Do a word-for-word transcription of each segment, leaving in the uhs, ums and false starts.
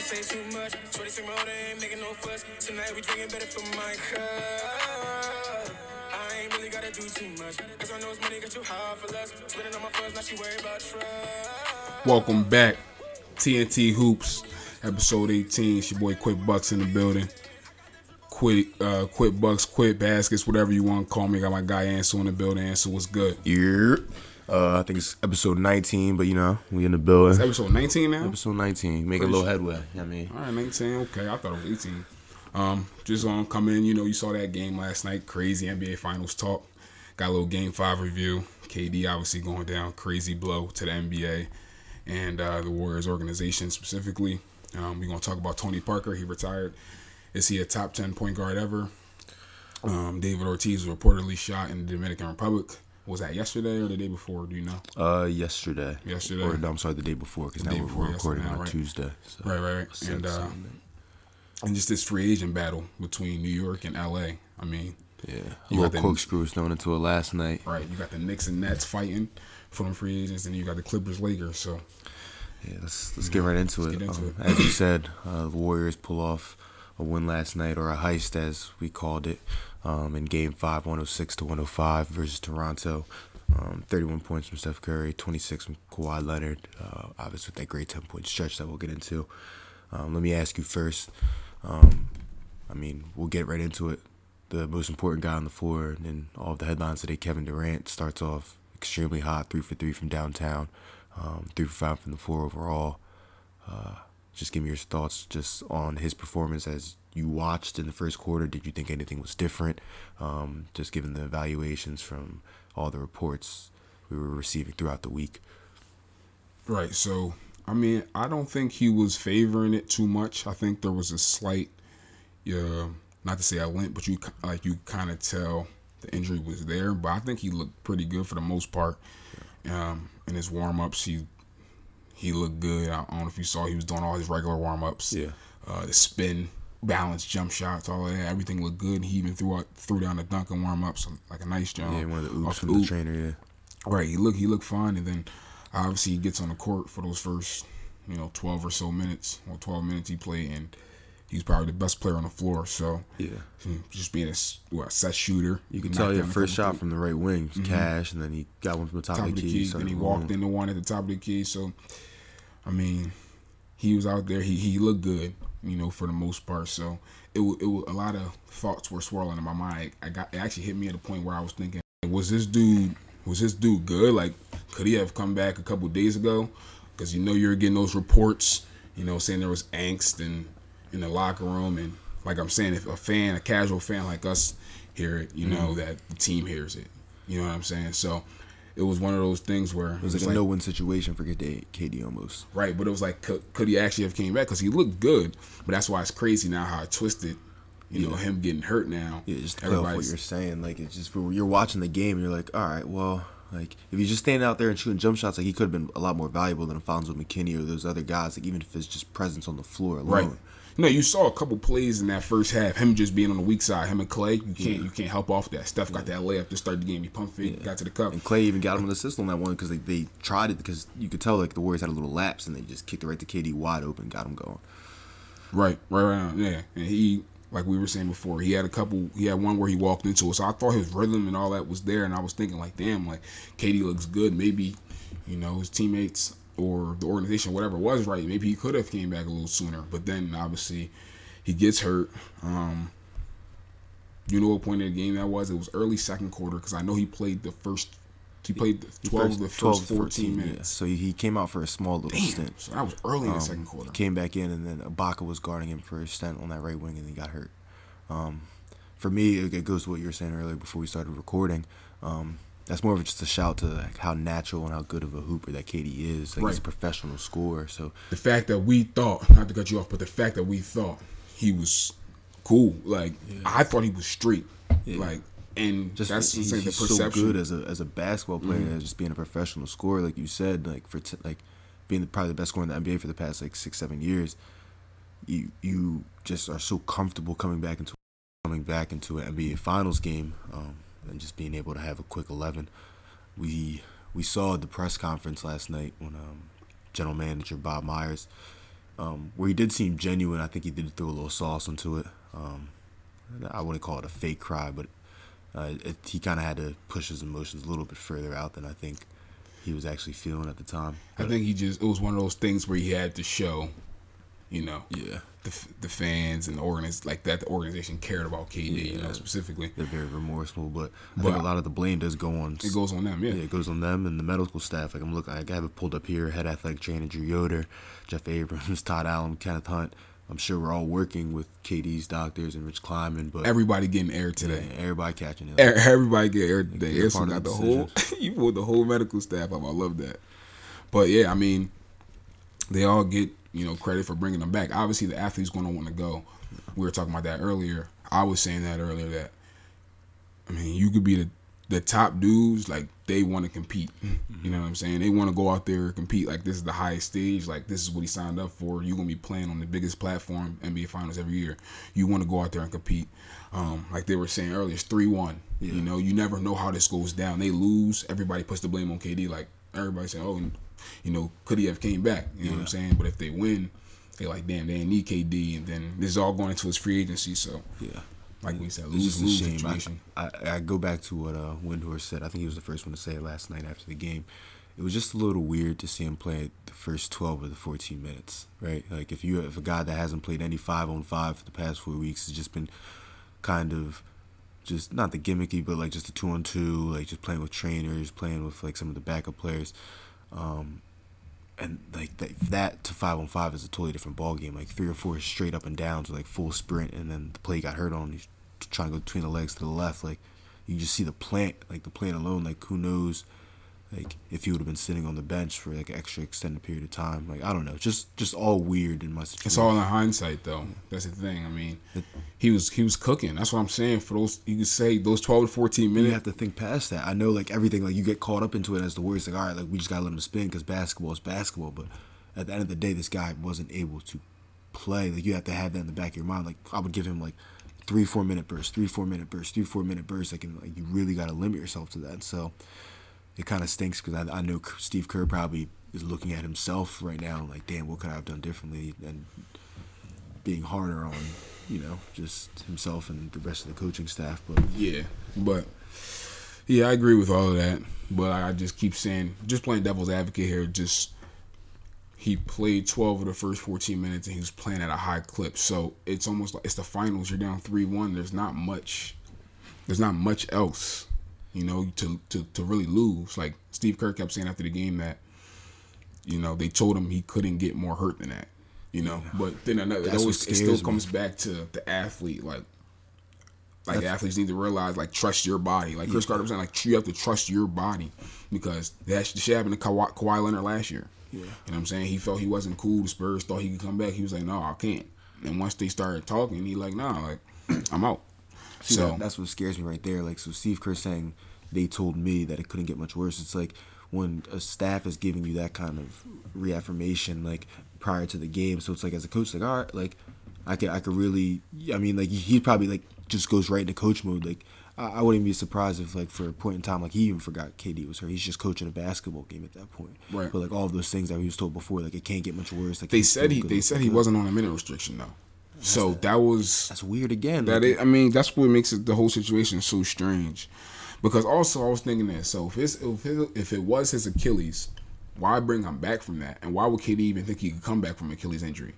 Say too much, twenty-six more, they ain't making no fuss. Tonight we drinking better for my cup. I ain't really gotta do too much, cause I know it's money got you high for lust. Spending on my funds, now she worried about trust. Welcome back, T N T Hoops, episode eighteen. It's your boy Quick Bucks in the building. Quick, uh, Quick Bucks, Quick Baskets, whatever you want to call me. Got my guy Ansel in the building. Ansel, what's good? Yeah. Uh, I think it's episode nineteen, but you know, we in the building. It's episode nineteen now? Episode nineteen. Make Pretty a little sure. headway. You know what I mean? All right, nineteen. Okay, I thought it was eighteen. Um, just on come in, you know, you saw that game last night. Crazy N B A Finals talk. Got a little Game five review. K D obviously going down. Crazy blow to the N B A and uh, the Warriors organization specifically. Um, we're going to talk about Tony Parker. He retired. Is he a top ten point guard ever? Um, David Ortiz was reportedly shot in the Dominican Republic. Was that yesterday or the day before? Do you know? Uh, yesterday. Yesterday. Or no, I'm sorry, the day before, because now before we're recording on right. Tuesday. So. Right, right, right. And uh, and just this free agent battle between New York and L A. I mean, yeah, a little corkscrew was thrown into it last night. Right. You got the Knicks and Nets fighting for them free agents, and you got the Clippers, Lakers. So yeah, let's let's get right into let's it. Get into um, it. As you said, uh, the Warriors pull off a win last night, or a heist as we called it. Um, in Game five, one oh six to one oh five versus Toronto. Um, thirty-one points from Steph Curry, twenty-six from Kawhi Leonard. Uh, obviously, with that great ten-point stretch that we'll get into. Um, let me ask you first. Um, I mean, we'll get right into it. The most important guy on the floor and all of the headlines today, Kevin Durant, starts off extremely hot, three for three from downtown, um, three for five from the floor overall. Uh, just give me your thoughts just on his performance as you watched in the first quarter. Did you think anything was different? Um, just given the evaluations from all the reports we were receiving throughout the week. Right. So, I mean, I don't think he was favoring it too much. I think there was a slight, uh, not to say I went, but you like you kind of tell the injury was there. But I think he looked pretty good for the most part. Um, in his warm-ups, he, he looked good. I don't know if you saw, he was doing all his regular warm-ups. Yeah. Uh, the spin. Balance, jump shots, all of that. Everything looked good. And he even threw out, threw down the dunk and warm up, so like a nice jump. Yeah, one of the oops from the oop. trainer. Yeah, right. He looked, he looked fine, and then obviously he gets on the court for those first, you know, twelve or so minutes or twelve minutes he played, and he's probably the best player on the floor. So yeah, just being a, what, a set shooter, you can tell your first shot from the right wing, mm-hmm. cash, and then he got one from the top, top of the key. Then he walked into one at the top of the key. So, I mean, he was out there. He he looked good. You know, for the most part. So it, it a lot of thoughts were swirling in my mind. I got it actually hit me at a point where I was thinking, was this dude was this dude good? Like, could he have come back a couple of days ago? Because you know you're getting those reports, you know, saying there was angst and in the locker room, and like I'm saying, if a fan, a casual fan like us, hear it, you mm-hmm. know that the team hears it. You know what I'm saying? So it was one of those things where it was, it was like a no-win situation for K D almost. Right, but it was like, could, could he actually have came back? Because he looked good, but that's why it's crazy now how it twisted. You yeah. know, him getting hurt now. Yeah, just to play off what you're saying. Like, it's just you're watching the game and you're like, all right, well, like if he's just standing out there and shooting jump shots, like he could have been a lot more valuable than Alfonso McKinney or those other guys. Like even if it's just presence on the floor alone. Right. No, you saw a couple plays in that first half. Him just being on the weak side. Him and Clay, you can't yeah. you can't help off that. Steph got yeah. that layup to start the game. He pumped fake, yeah. got to the cup. And Clay even got him an assist on that one because they, they tried it because you could tell like the Warriors had a little lapse and they just kicked it right to K D wide open, got him going. Right, right, right. Yeah, and he, like we were saying before, he had a couple. He had one where he walked into it. So I thought his rhythm and all that was there, and I was thinking like, damn, like K D looks good. Maybe, you know, his teammates or the organization, whatever was right, maybe he could have came back a little sooner. But then, obviously, he gets hurt. Um, you know what point of the game that was? It was early second quarter because I know he played the first – he played the twelve of the first fourteen minutes. Yeah. So he came out for a small little Damn. stint. So that was early um, in the second quarter. He came back in, and then Ibaka was guarding him for a stint on that right wing, and he got hurt. Um, for me, it goes to what you were saying earlier before we started recording. Um That's more of just a shout to like how natural and how good of a hooper that K D is. Like right. He's a professional scorer. So the fact that we thought, not to cut you off, but the fact that we thought he was cool. Like yeah. I thought he was straight. Yeah. Like and just that's he's, the he's perception. So good as a as a basketball player, mm-hmm. as just being a professional scorer. Like you said, like for t- like being probably the best scorer in the N B A for the past like six, seven years, you you just are so comfortable coming back into coming back into an N B A Finals game um, and just being able to have a quick eleven. We we saw the press conference last night when um, General Manager Bob Myers, um, where he did seem genuine. I think he did throw a little sauce into it. Um, I wouldn't call it a fake cry, but uh, it, he kind of had to push his emotions a little bit further out than I think he was actually feeling at the time. But I think he just, it was one of those things where he had to show, you know, yeah, the the fans and the organiz like that the organization cared about K D, yeah, you know, specifically. They're very remorseful, but I but think a lot of the blame does go on. It goes on them, yeah. Yeah, it goes on them and the medical staff. Like I'm looking, I have it pulled up here. Head athletic trainer Drew Yoder, Jeff Abrams, Todd Allen, Kenneth Hunt. I'm sure we're all working with K D's doctors and Rich Kleiman, but everybody getting air today. Yeah, everybody catching it. Air, everybody getting air today. Like, Airson got the, the whole. You pulled the whole medical staff up. I love that. But yeah, I mean, they all get, you know, credit for bringing them back. Obviously, the athlete's going to want to go. We were talking about that earlier. I was saying that earlier that, I mean, you could be the, the top dudes, like, they want to compete. Mm-hmm. You know what I'm saying? They want to go out there and compete. Like, this is the highest stage. Like, this is what he signed up for. You're going to be playing on the biggest platform, N B A Finals, every year. You want to go out there and compete. Um, like they were saying earlier, it's three one. Yeah. You know, you never know how this goes down. They lose. Everybody puts the blame on K D. Like, everybody saying, oh, you know, could he have came back? You know yeah. what I'm saying? But if they win, they like, damn, they ain't need K D. And then this is all going into his free agency. So, yeah, like we said, lose, lose situation. I, I, I go back to what uh, Windhorst said. I think he was the first one to say it last night after the game. It was just a little weird to see him play the first twelve or the fourteen minutes, right? Like, if you have a guy that hasn't played any five on five for the past four weeks, has just been kind of just not the gimmicky, but like just the two on two, like just playing with trainers, playing with like some of the backup players. Um, and like that, that to five on five is a totally different ball game. Like three or four straight up and downs, so like full sprint, and then the play got hurt on. He's trying to go between the legs to the left. Like you just see the plant, like the plant alone. Like who knows, like if he would have been sitting on the bench for like an extra extended period of time. Like I don't know, just just all weird in my situation. It's all in hindsight, though. That's the thing. I mean, it, he was he was cooking. That's what I'm saying. For those, you could say those twelve to fourteen minutes. You have to think past that. I know, like everything, like you get caught up into it as the Warriors. Like all right, like we just gotta let him spin because basketball is basketball. But at the end of the day, this guy wasn't able to play. Like you have to have that in the back of your mind. Like I would give him like three four minute bursts, three four minute bursts, three four minute bursts. Like, and, like you really gotta limit yourself to that. So. It kind of stinks because I, I know Steve Kerr probably is looking at himself right now like, damn, what could I have done differently? And being harder on, you know, just himself and the rest of the coaching staff. But yeah, but yeah, I agree with all of that. But I just keep saying, just playing devil's advocate here, just he played twelve of the first fourteen minutes and he was playing at a high clip. So it's almost like it's the finals. You're down three one. There's not much. There's not much else. You know, to, to, to really lose. Like Steve Kerr kept saying after the game that, you know, they told him he couldn't get more hurt than that. You know, yeah. But then another, it, always, it still me. comes back to the athlete. Like, like that's, athletes need to realize, like, trust your body. Like Chris yeah. Carter was saying, like, you have to trust your body because that shit happened to Kawhi, Kawhi Leonard last year. Yeah. You know what I'm saying? He felt he wasn't cool. The Spurs thought he could come back. He was like, no, I can't. And once they started talking, he like, nah, like, I'm out. See, so that, that's what scares me right there. Like, so Steve Kerr saying they told me that it couldn't get much worse. It's like when a staff is giving you that kind of reaffirmation, like prior to the game. So it's like as a coach, like all right, like I could, I could really. I mean, like he probably like just goes right into coach mode. Like I, I wouldn't even be surprised if like for a point in time, like he even forgot K D was hurt. He's just coaching a basketball game at that point. Right. But like all of those things that he was told before, like it can't get much worse. Like they said he, they said he wasn't on a minute restriction though. That's so that, that was that's weird again. That like, it, I mean, that's what makes it, the whole situation so strange. Because also I was thinking that so if it's, if it, if it was his Achilles, why bring him back from that? And why would K D even think he could come back from Achilles injury?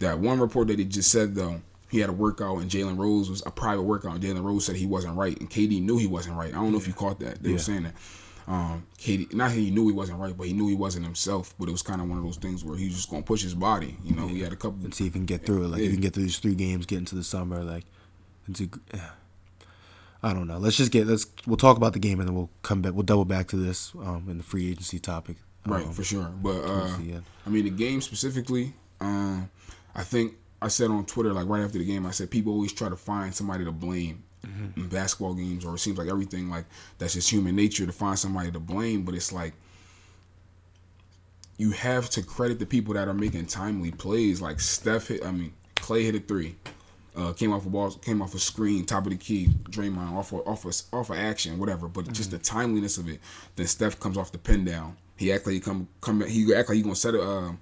That one report that he just said though, he had a workout and Jalen Rose was a private workout. And Jalen Rose said he wasn't right, and K D knew he wasn't right. I don't know if you caught that. They yeah. were saying that. Um, K D, not he knew he wasn't right, but he knew he wasn't himself. But it was kind of one of those things where he was just gonna push his body. You know, yeah. he had a couple and see if he can get through it. Like yeah. if he can get through these three games, get into the summer. Like, into, I don't know. Let's just get. Let's we'll talk about the game and then we'll come back. We'll double back to this um, in the free agency topic. Right, um, for sure. But uh, I mean, the game specifically. Uh, I think I said on Twitter, like right after the game, I said people always try to find somebody to blame. Mm-hmm. In basketball games, or it seems like everything, like that's just human nature to find somebody to blame. But it's like you have to credit the people that are making timely plays. Like Steph hit, I mean, Klay hit a three. Uh, came off a ball, came off a screen, top of the key, Draymond off of, off of, off of action, whatever. But mm-hmm. just the timeliness of it. Then Steph comes off the pin down. He act like he come come. He act like he gonna set a, uh,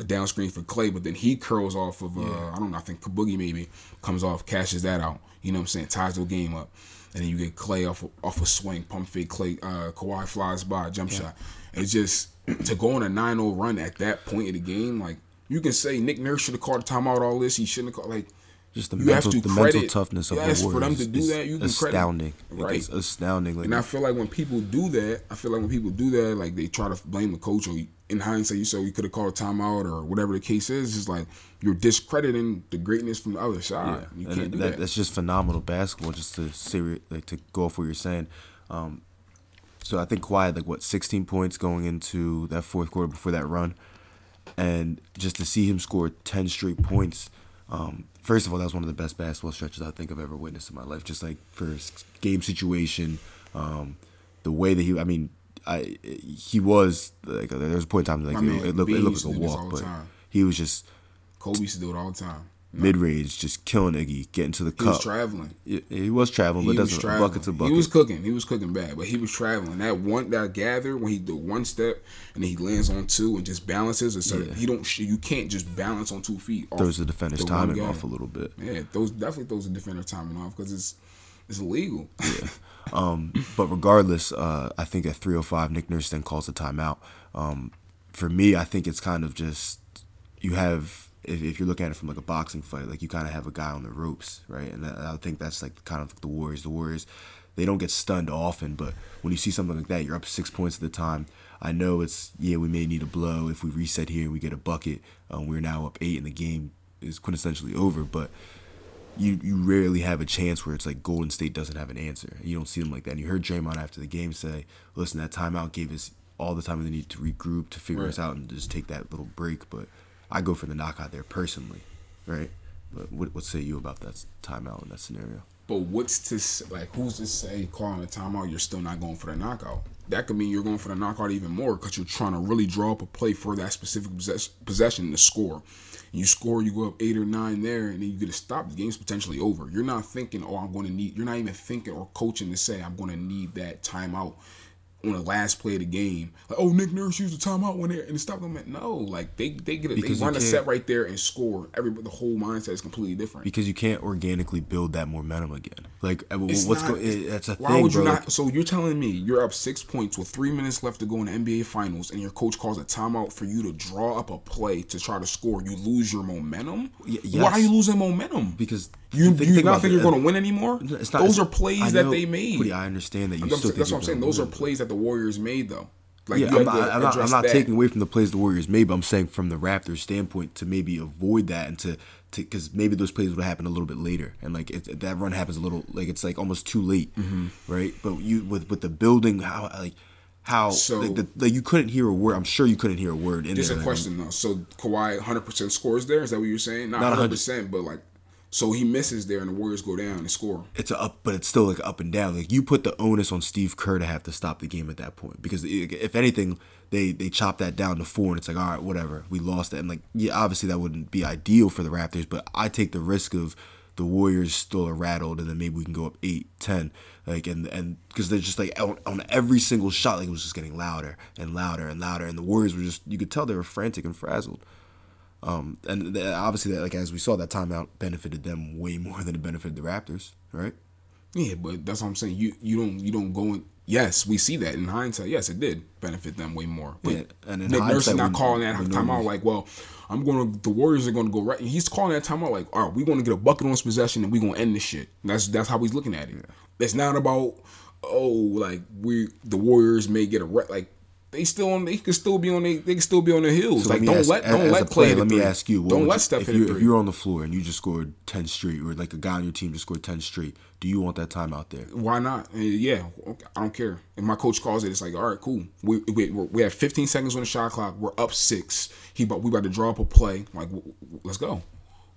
a down screen for Klay, but then he curls off of uh, yeah. I don't know. I think Kabugi maybe comes off, cashes that out. You know what I'm saying? Ties the game up, and then you get Klay off off a swing, pump fake Klay. Uh, Kawhi flies by, jump yeah. shot. It's just to go on a nine oh run at that point of the game. Like you can say Nick Nurse should have called a timeout. All this he shouldn't have called. Like. Just the, mental, the mental toughness of yes, the Warriors. For them to do it's that, you can astounding. Credit. Right. It's astounding. Like, and I feel like when people do that, I feel like when people do that, like they try to blame the coach, or in hindsight, you say you could have called a timeout or whatever the case is. It's like you're discrediting the greatness from the other side. Yeah. You can't and do that, that. That's just phenomenal basketball. Just to serious, like to go off what you're saying. Um, so I think Kawhi had like what sixteen points going into that fourth quarter before that run, and just to see him score ten straight points. Um, first of all, that was one of the best basketball stretches I think I've ever witnessed in my life. Just like for game situation, um, the way that he, I mean, I he was like there was a point in time like man, it, it looked it looked like a walk, but time. He was just Kobe used to do it all the time. No. Mid range, just killing Iggy, getting to the cup. He was traveling. He, he was traveling, he but that's bucket to bucket. He was cooking. He was cooking bad, but he was traveling. That one that gather when he do one step and then he lands on two and just balances. And so yeah. he don't. You can't just balance on two feet. Throws the defender's timing off a little bit. Yeah, those definitely throws the defender's timing off because it's it's illegal. yeah. Um. But regardless, uh, I think at three oh five, Nick Nurse then calls a timeout. Um. For me, I think it's kind of just you have. If, if you're looking at it from like a boxing fight, like you kind of have a guy on the ropes, right? And I, I think that's like kind of the Warriors. The Warriors, they don't get stunned often, but when you see something like that, you're up six points at the time. I know it's, yeah, we may need a blow. If we reset here and we get a bucket, um, we're now up eight and the game is quintessentially over, but you, you rarely have a chance where it's like Golden State doesn't have an answer. You don't see them like that. And you heard Draymond after the game say, listen, that timeout gave us all the time we need to regroup to figure right. us out and just take that little break, but... I go for the knockout there personally, right? But what what say you about that timeout in that scenario? But what's to like? Who's to say calling a timeout? You're still not going for the knockout. That could mean you're going for the knockout even more because you're trying to really draw up a play for that specific possess, possession to score. And you score, you go up eight or nine there, and then you get a stop. The game's potentially over. You're not thinking, oh, I'm going to need. You're not even thinking or coaching to say I'm going to need that timeout. On the last play of the game, like, oh, Nick Nurse used a timeout when they and stopped them. At, no, like they they get a, they run a set right there and score. Every the whole mindset is completely different because you can't organically build that momentum again. Like it's what's not, going? That's a why thing. Why would you bro, not? Like, so you're telling me you're up six points with three minutes left to go in the N B A Finals, and your coach calls a timeout for you to draw up a play to try to score. You lose your momentum. Y- yes. Why are you losing momentum? Because. You, think, you think not think you're going to win anymore? It's not, those it's, are plays know, that they made. Cody, I understand that. You still that's think what I'm saying. Those win. Are plays that the Warriors made, though. Like, yeah, I'm not, I'm not, I'm not taking away from the plays the Warriors made, but I'm saying from the Raptors' standpoint to maybe avoid that and to because maybe those plays would happen a little bit later and like it, that run happens a little like it's like almost too late, mm-hmm. right? But you with with the building how like. How so, like, the, like you couldn't hear a word. I'm sure you couldn't hear a word in there's there. There's a question though. So Kawhi one hundred percent scores there. Is that what you're saying? Not one hundred percent, but like. So he misses there, and the Warriors go down and score. It's a up, but it's still like up and down. Like you put the onus on Steve Kerr to have to stop the game at that point because if anything, they they chop that down to four, and it's like all right, whatever, we lost that. And like yeah, obviously that wouldn't be ideal for the Raptors, but I take the risk of the Warriors still are rattled, and then maybe we can go up eight, ten, like and and because they're just like on, on every single shot, like it was just getting louder and louder and louder, and the Warriors were just you could tell they were frantic and frazzled. Um, and the, obviously, that, like as we saw, that timeout benefited them way more than it benefited the Raptors, right? Yeah, but that's what I'm saying. You you don't you don't go in. Yes, we see that in hindsight. Yes, it did benefit them way more. But yeah, and in Nick Nurse is not calling that timeout like, well, I'm going. To, the Warriors are going to go right. And he's calling that timeout like, all right, we're going to get a bucket on this possession and we're going to end this shit. And that's that's how he's looking at it. Yeah. It's not about oh, like we the Warriors may get a re- like. They still on. They could still be on. They, they could still be on their heels. So like don't ask, let don't as let play. Player, let me ask you. Don't let Steph hit three. If you're on the floor and you just scored ten straight, or like a guy on your team just scored ten straight, do you want that timeout there? Why not? Uh, yeah, I don't care. If my coach calls it, it's like all right, cool. We we we have fifteen seconds on the shot clock. We're up six. He but we about to draw up a play. Like let's go.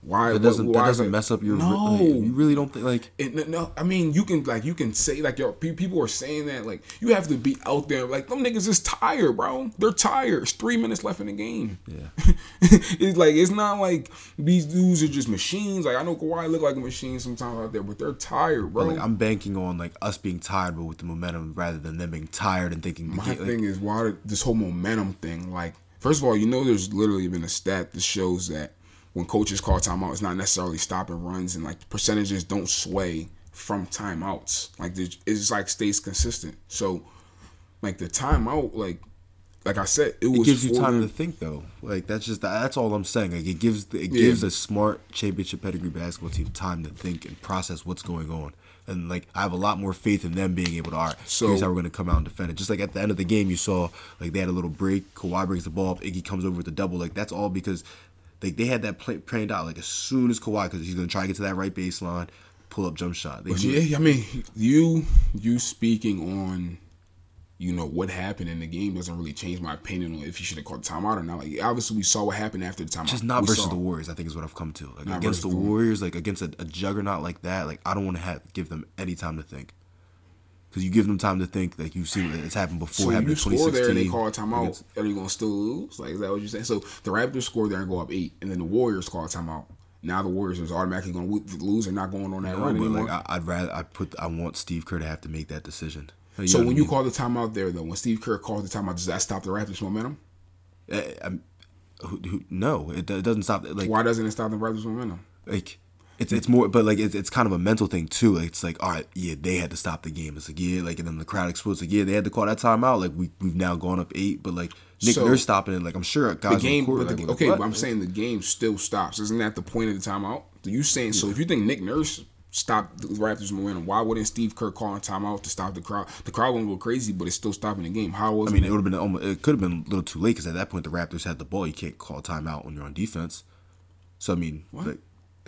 Why that doesn't, why, that doesn't mess up your no. Like, you really don't think like it, no. I mean, you can like you can say like yo, people are saying that like you have to be out there like them niggas is tired, bro. They're tired. It's three minutes left in the game. Yeah, it's like it's not like these dudes are just machines. Like I know Kawhi look like a machine sometimes out there, but they're tired, bro. Like, I'm banking on like us being tired, but with the momentum rather than them being tired and thinking. My get, thing like, is why this whole momentum thing. Like first of all, you know, there's literally been a stat that shows that. When coaches call timeout, it's not necessarily stopping runs, and like percentages don't sway from timeouts. Like it just like stays consistent. So, like the timeout, like like I said, it, it was gives you time to think though. Like that's just that's all I'm saying. Like it gives it yeah. gives a smart championship pedigree basketball team time to think and process what's going on. And like I have a lot more faith in them being able to. All right, so, here's how we're gonna come out and defend it. Just like at the end of the game, you saw like they had a little break. Kawhi brings the ball up. Iggy comes over with the double. Like that's all because. Like they had that play planned out. Like as soon as Kawhi, because he's gonna try to get to that right baseline, pull up jump shot. They but yeah, I mean, you you speaking on, you know what happened in the game doesn't really change my opinion on if you should have called timeout or not. Like obviously we saw what happened after the timeout. Just not we versus saw. the Warriors. I think is what I've come to. Like not against the Warriors, them. like against a, a juggernaut like that. Like I don't want to have give them any time to think. Because you give them time to think, like you've seen it's happened before. So happened you score there and they call a timeout, are you gonna still lose? Like is that what you're saying? So the Raptors score there and go up eight, and then the Warriors call a timeout. Now the Warriors is automatically gonna lose and not going on that no, run but anymore. Like I, I'd rather I put I want Steve Kerr to have to make that decision. You so when I mean? you call the timeout there though, when Steve Kerr calls the timeout, does that stop the Raptors' momentum? Uh, I'm, who, who, no, it, it doesn't stop. Like why doesn't it stop the Raptors' momentum? Like. It's it's more, but like it's it's kind of a mental thing too. Like it's like all right, yeah, they had to stop the game. It's like yeah, like and then the crowd explodes. Like yeah, they had to call that timeout. Like we we've now gone up eight, but like Nick so, Nurse stopping it. Like I'm sure guys the game. Court, but the, like, okay, like, but I'm saying the game still stops. Isn't that the point of the timeout? You saying yeah. so? If you think Nick Nurse stopped the Raptors' momentum, why wouldn't Steve Kerr call a timeout to stop the crowd? The crowd wouldn't go crazy, but it's still stopping the game. How was? I mean, it, it would have been almost, it could have been a little too late because at that point the Raptors had the ball. You can't call a timeout when you're on defense. So I mean, what? Like,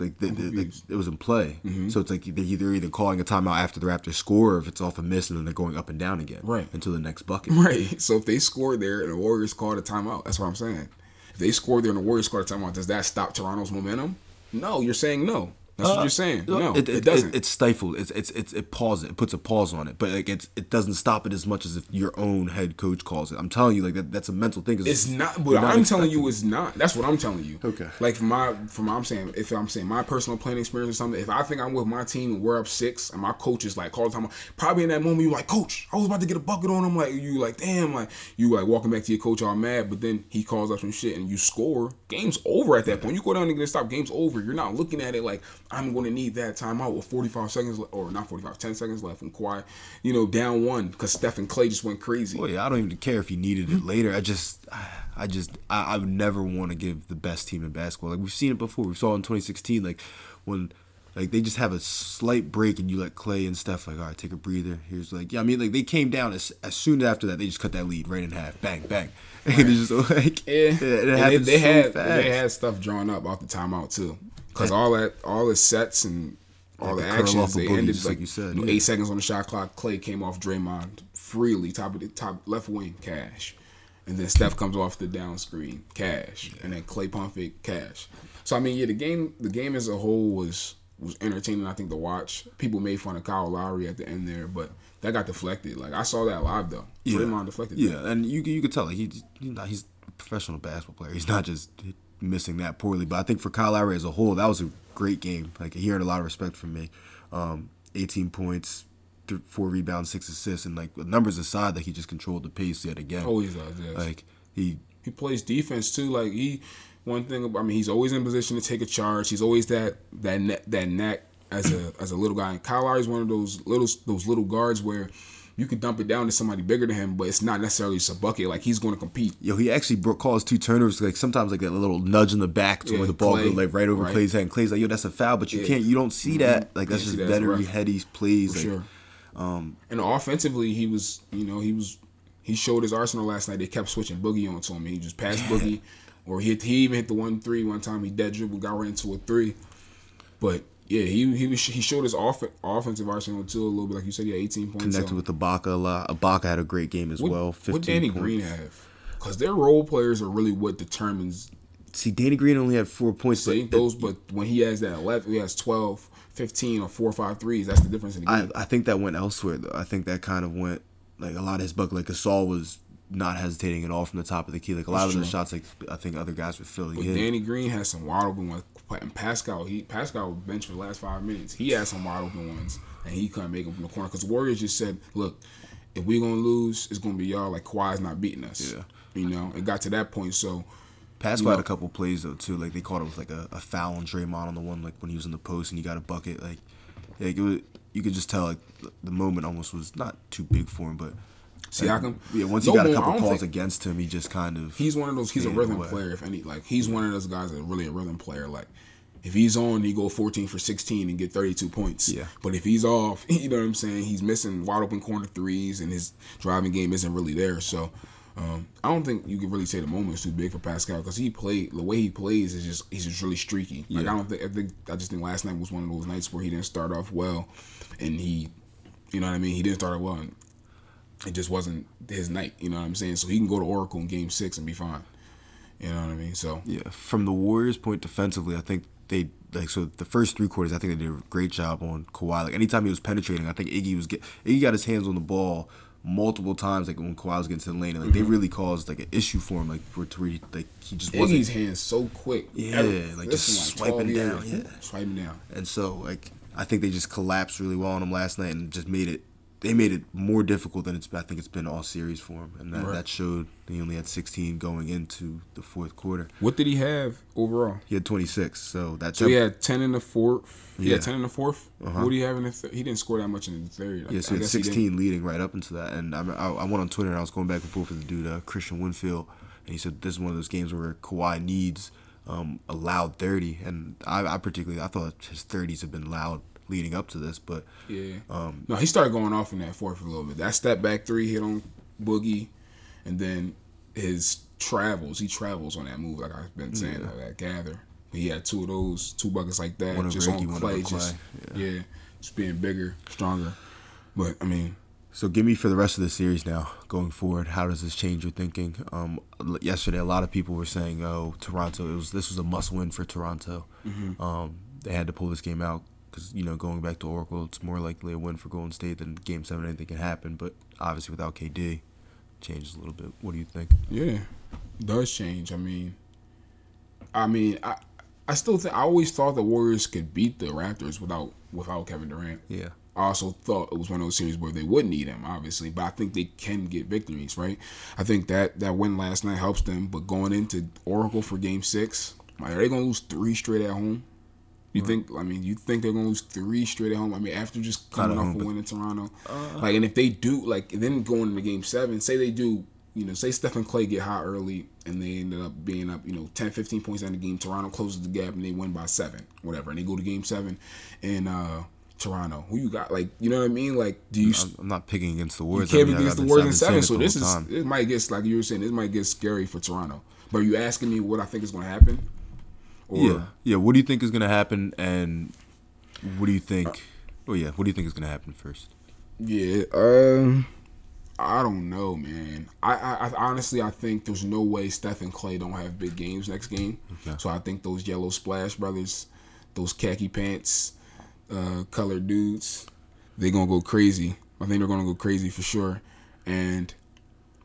Like, the, the, like it was in play, mm-hmm. so it's like they're either, either calling a timeout after the Raptors score, or if it's off a miss, and then they're going up and down again, right, until the next bucket, right. So if they score there and the Warriors call a timeout, that's what I'm saying. If they score there and the Warriors call a timeout, does that stop Toronto's momentum? No, you're saying no. That's uh, what you're saying. No, it, it, it doesn't. It, it's stifled. It's it's it's it pauses. It puts a pause on it, but like it's it doesn't stop it as much as if your own head coach calls it. I'm telling you, like that, that's a mental thing. It's, it's not. But not I'm telling you, it's not. That's what I'm telling you. Okay. Like from my from my, I'm saying if I'm saying my personal playing experience or something. If I think I'm with my team and we're up six and my coach is like calling time, probably in that moment you're like, Coach, I was about to get a bucket on him. Like you like damn, like you like walking back to your coach all mad, but then he calls up some shit and you score. Game's over at that yeah. point. You go down and get a stop. Game's over. You're not looking at it like. I'm going to need that timeout with forty-five seconds left, or not forty-five, ten seconds left and Kawhi, you know, down one because Steph and Klay just went crazy. Well, yeah, I don't even care if he needed it later. I just, I just, I, I would never want to give the best team in basketball. Like, we've seen it before. We saw in twenty sixteen, like, when, like, they just have a slight break and you let Klay and Steph, like, all right, take a breather. Here's, like, yeah, I mean, like, they came down as, as soon after that, they just cut that lead right in half. Bang, bang. Right. And it's just like, yeah. it, it happened they, they so had, fast. They had stuff drawn up off the timeout, too. Because all that, all the sets and all like the, the actions, they ended like, like you said, yeah. eight seconds on the shot clock. Klay came off Draymond freely, top of the top left wing, cash, and then Steph comes off the down screen, cash, yeah. and then Klay pump fake, cash. So I mean, yeah, the game, the game as a whole was was entertaining. I think to watch. People made fun of Kyle Lowry at the end there, but that got deflected. Like I saw that live though. Yeah. Draymond deflected. Yeah, that. and you you could tell like, he he's, not, he's a professional basketball player. He's not just. He, missing that poorly, but I think for Kyle Lowry as a whole, that was a great game. Like he earned a lot of respect from me. Um, eighteen points, th- four rebounds, six assists, and like the numbers aside, like he just controlled the pace yet again. Always does. Yes. Like he he plays defense too. Like he one thing. I mean, he's always in position to take a charge. He's always that that ne- that knack as a as a little guy. And Kyle Lowry is one of those little those little guards where. You can dump it down to somebody bigger than him, but it's not necessarily just a bucket. Like, he's going to compete. Yo, he actually caused two turnovers. Like, sometimes, like, that little nudge in the back to yeah, where the ball Klay, goes, like, right over right. Clay's head. And Clay's like, yo, that's a foul, but you yeah. can't, you don't see mm-hmm. that. Like, that's just that better heady plays. For like, sure. Um, and offensively, he was, you know, he was, he showed his arsenal last night. They kept switching Boogie on to him. He just passed yeah. Boogie, or he, he even hit the one three one time. He dead dribbled, got right into a three. But, yeah, he he was, he showed his off, offensive arsenal too a little bit, like you said. Yeah, eighteen points. Connected with Ibaka a lot. Ibaka had a great game as what, well. fifteen what Danny points. Green have? Because their role players are really what determines See, Danny Green only had four points. See, but those, but when he has that eleven, he has twelve, fifteen, or four or five threes. That's the difference in the game. I, I think that went elsewhere, though. I think that kind of went, like, a lot of his buck. Like, Gasol was not hesitating at all from the top of the key. Like, a lot That's of the shots, like, I think other guys were filling in. But Danny Green has some wide open ones. And Pascal, he Pascal was benched for the last five minutes. He had some wide open ones, and he couldn't make them from the corner. Because Warriors just said, look, if we're going to lose, it's going to be y'all. Like, Kawhi's not beating us. Yeah. You know, it got to that point, so... Pascal had a couple plays, though, too. Like, they caught him with, like, a, a foul on Draymond on the one, like, when he was in the post and he got a bucket. Like, like it was, you could just tell, like, the moment almost was not too big for him, but... Siakam? Yeah, once he no got a couple calls against him, he just kind of... He's one of those... He's a rhythm away. player, if any. Like, he's one of those guys that's really a rhythm player. Like, if he's on, he go fourteen for sixteen and get thirty-two points. Yeah. But if he's off, you know what I'm saying? He's missing wide-open corner threes, and his driving game isn't really there, so... Um, I don't think you can really say the moment is too big for Pascal because he played the way he plays is just he's just really streaky. Like yeah. I don't think I think I just think last night was one of those nights where he didn't start off well, and he, you know what I mean. He didn't start off well, and it just wasn't his night. You know what I'm saying. So he can go to Oracle in Game Six and be fine. You know what I mean. So yeah, from the Warriors' point defensively, I think they like so the first three quarters. I think they did a great job on Kawhi. Like anytime he was penetrating, I think Iggy was get, Iggy got his hands on the ball multiple times, like when Kawhi was getting to the lane, and like mm-hmm. they really caused like an issue for him, like for Tariq, like he just wasn't. Iggy's hands so quick, yeah, Every, like just like swiping down, yeah, swiping down. And so like I think they just collapsed really well on him last night, and just made it. They made it more difficult than it's. I think it's been all series for him, and that, right. that showed. He only had sixteen going into the fourth quarter. What did he have overall? He had twenty-six. So that's so he had ten in the fourth. He yeah, had ten in the fourth. Uh-huh. What do you have in the? Th- he didn't score that much in the third. Like, yeah, so he had sixteen he leading right up into that. And I, I, I went on Twitter and I was going back and forth with the dude uh, Christian Winfield, and he said this is one of those games where Kawhi needs um, a loud thirty, and I, I particularly I thought his thirties have been loud leading up to this, but yeah, um, no, he started going off in that fourth a little bit. That step back three hit on Boogie, and then his travels. He travels on that move, like I've been saying, yeah. like that gather. He had two of those, two buckets like that, one just Ricky, on Clay, just yeah. yeah, just being bigger, stronger. But I mean, so give me for the rest of the series now going forward. How does this change your thinking? Um, yesterday, a lot of people were saying, "Oh, Toronto, it was this was a must win for Toronto. Mm-hmm. Um, they had to pull this game out." Because, you know, going back to Oracle, it's more likely a win for Golden State than Game seven. Anything can happen. But obviously without K D, it changes a little bit. What do you think? Yeah, it does change. I mean, I mean, I, I still think – I always thought the Warriors could beat the Raptors without without Kevin Durant. Yeah. I also thought it was one of those series where they would need him, obviously. But I think they can get victories, right? I think that, that win last night helps them. But going into Oracle for Game six, like, are they going to lose three straight at home? You think? I mean, you think they're gonna lose three straight at home? I mean, after just coming off a win in Toronto, uh, like, and if they do, like, then going into Game Seven, say they do, you know, say Steph and Clay get hot early and they ended up being up, you know, ten, fifteen points in the game. Toronto closes the gap and they win by seven, whatever, and they go to Game Seven, and uh, Toronto, who you got? Like, you know what I mean? Like, do you? I'm not picking against the Warriors. You can't I mean, be against I the Warriors in seven. So this is it might get like you were saying, it might get scary for Toronto. But are you asking me what I think is gonna happen? Or, yeah, yeah. What do you think is going to happen, and what do you think? Uh, oh yeah, what do you think is going to happen first? Yeah, um, I don't know, man. I, I, I honestly, I think there's no way Steph and Clay don't have big games next game. Okay. So I think those yellow splash brothers, those khaki pants, uh, colored dudes, they're gonna go crazy. I think they're gonna go crazy for sure. And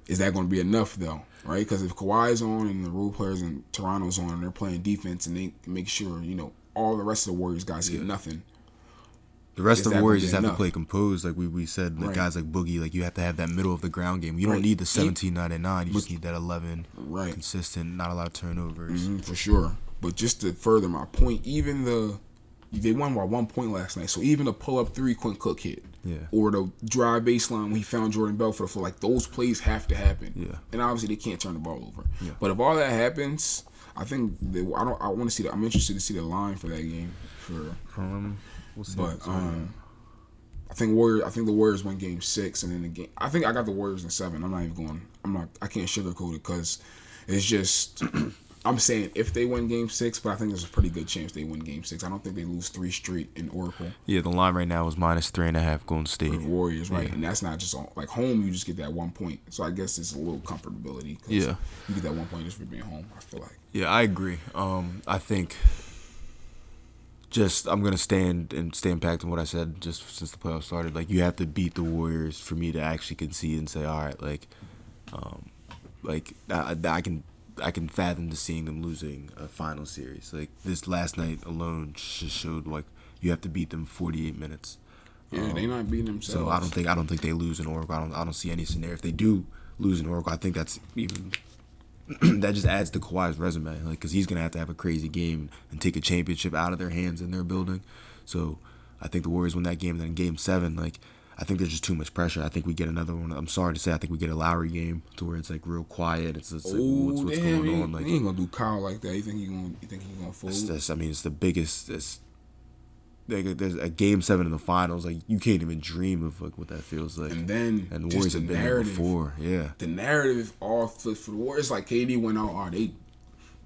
is that gonna be enough though? Right, because if Kawhi's on and the role players in Toronto's on and they're playing defense and they make sure, you know, all the rest of the Warriors guys yeah. get nothing. The rest of the Warriors just have enough. to play composed. Like we, we said, like right. guys like Boogie, like you have to have that middle of the ground game. You right. don't need the seventeen, nine, and nine. You but, just need that eleven, right. consistent, not a lot of turnovers. Mm-hmm, for sure. But just to further my point, even the – they won by one point last night. So even the pull-up three Quinn Cook hit. Yeah. Or the drive baseline when he found Jordan Bell for the floor. Like, those plays have to happen. Yeah. And obviously, they can't turn the ball over. Yeah. But if all that happens, I think they, I don't. I want to see. The, I'm interested to see the line for that game. For um, we'll see. But um, I think Warriors. I think the Warriors won Game Six, and then the game. I think I got the Warriors in seven. I'm not even going. I'm not. I can't sugarcoat it because it's just I'm saying if they win Game Six, but I think there's a pretty good chance they win Game Six. I don't think they lose three straight in Oracle. Yeah, the line right now is minus three and a half Golden State. For the Warriors, right? Yeah. And that's not just on, like home. You just get that one point, so I guess it's a little comfortability. Cause yeah, you get that one point just for being home. I feel like. Yeah, I agree. Um, I think. Just I'm gonna stand and stay impacted on what I said just since the playoffs started. Like you have to beat the Warriors for me to actually concede and say, all right, like, um, like I, I can. I can fathom to seeing them losing a final series. Like, this last night alone just showed, like, you have to beat them forty-eight minutes. Yeah, um, they not beating themselves. So I don't think I don't think they lose in Oracle. I don't, I don't see any scenario. If they do lose in Oracle, I think that's even – that just adds to Kawhi's resume. Like, because he's going to have to have a crazy game and take a championship out of their hands in their building. So I think the Warriors win that game. And then in Game seven, like, I think there's just too much pressure. I think we get another one. I'm sorry to say, I think we get a Lowry game to where it's like real quiet. It's, it's like, oh, what's, what's damn, going on? Like, he ain't gonna do Kyle like that. You think he gonna? You think he gonna fold? It's, it's, I mean, it's the biggest. It's like there's a game seven in the finals. Like you can't even dream of like what that feels like. And then and the Warriors the have been there before. Yeah, the narrative all flipped for the Warriors. Like K D went out. Oh, they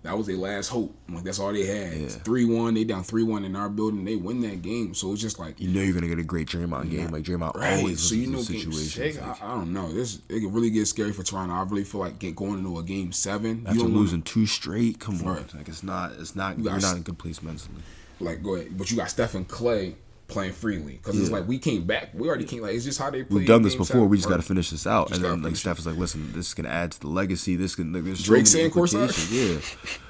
that was their last hope. Like that's all they had. Yeah. three one They down three one in our building. They win that game. So it's just like you know you're gonna get a great Draymond game. Not, like Draymond right. always. So you know, situations. Like, I, I don't know. This it can really get scary for Toronto. I really feel like get going into a game seven after losing two straight. Come right. on, like it's not. It's not. You you're not in good place mentally. Like go ahead, but you got Steph and Klay playing freely because yeah. it's like we came back. We already came. Like it's just how they play. We've done this before. Time. We just got to finish this out. Just and then like Steph is like, listen, this is gonna add to the legacy. This can like, there's Drake saying Corsair. Yeah,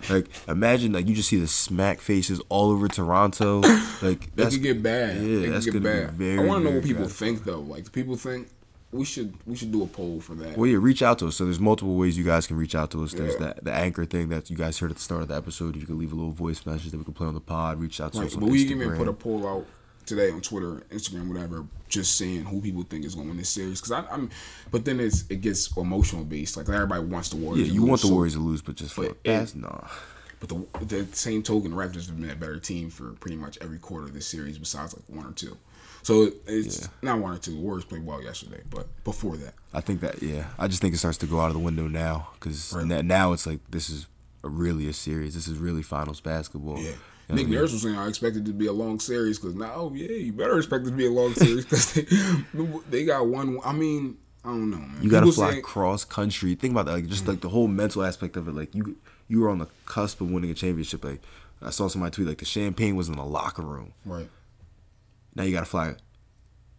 like imagine like you just see the smack faces all over Toronto. Like that could get bad. Yeah, they that's get gonna bad. Be very. I want to know what people bad. think though. Like people think we should we should do a poll for that. Well, yeah, reach out to us. So there's multiple ways you guys can reach out to us. There's yeah. that the anchor thing that you guys heard at the start of the episode. You can leave a little voice message that we can play on the pod. Reach out to right. us on but Instagram. But we even put a poll out today on Twitter, Instagram, whatever, just saying who people think is going to win this series. Because I'm, but then it's it gets emotional based. Like everybody wants the Warriors. Yeah, you to want lose, the Warriors so, to lose, but just for that's nah. But the the same token, the Raptors have been a better team for pretty much every quarter of this series, besides like one or two. So it's yeah. not one or two. The Warriors played well yesterday, but before that, I think that yeah, I just think it starts to go out of the window now because right. now it's like this is really a series. This is really finals basketball. Yeah. You know Nick Nurse was saying, I expected it to be a long series because now, oh, yeah, you better expect it to be a long series because they, they got one. I mean, I don't know, man. You got to fly saying, cross country. Think about that. Like, just mm-hmm. like the whole mental aspect of it. Like, you you were on the cusp of winning a championship. Like, I saw somebody tweet, like, the champagne was in the locker room. Right. Now you got to fly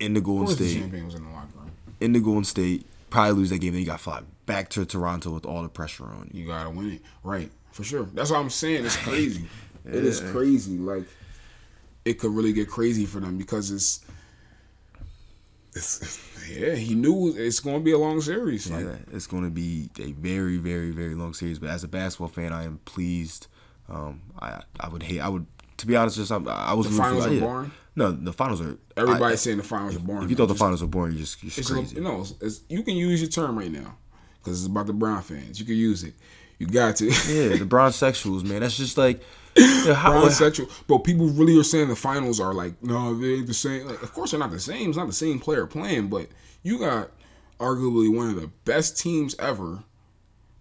in the Golden State. The champagne was in the locker room. In the Golden State. Probably lose that game. Then you got to fly back to Toronto with all the pressure on you. You got to win it. Right. For sure. That's what I'm saying. It's crazy. Yeah. It is crazy. Like, it could really get crazy for them because it's, it's yeah, he knew it's going to be a long series. Yeah, like, it's going to be a very, very, very long series. But as a basketball fan, I am pleased. Um, I I would hate, I would, to be honest, just I, I was. The finals for, are yeah. boring? No, the finals are. Everybody's I, saying the finals if, are boring. If you thought the just, finals were boring, you're just, you're just crazy. A, no, it's, it's, you can use your term right now because it's about the Brown fans. You can use it. You got to. Yeah, the Brown sexuals, man. That's just like. Yeah, how, Brown sexual, but people really are saying the finals are like no, they ain't the same. Like, of course they're not the same. It's not the same player playing, but you got arguably one of the best teams ever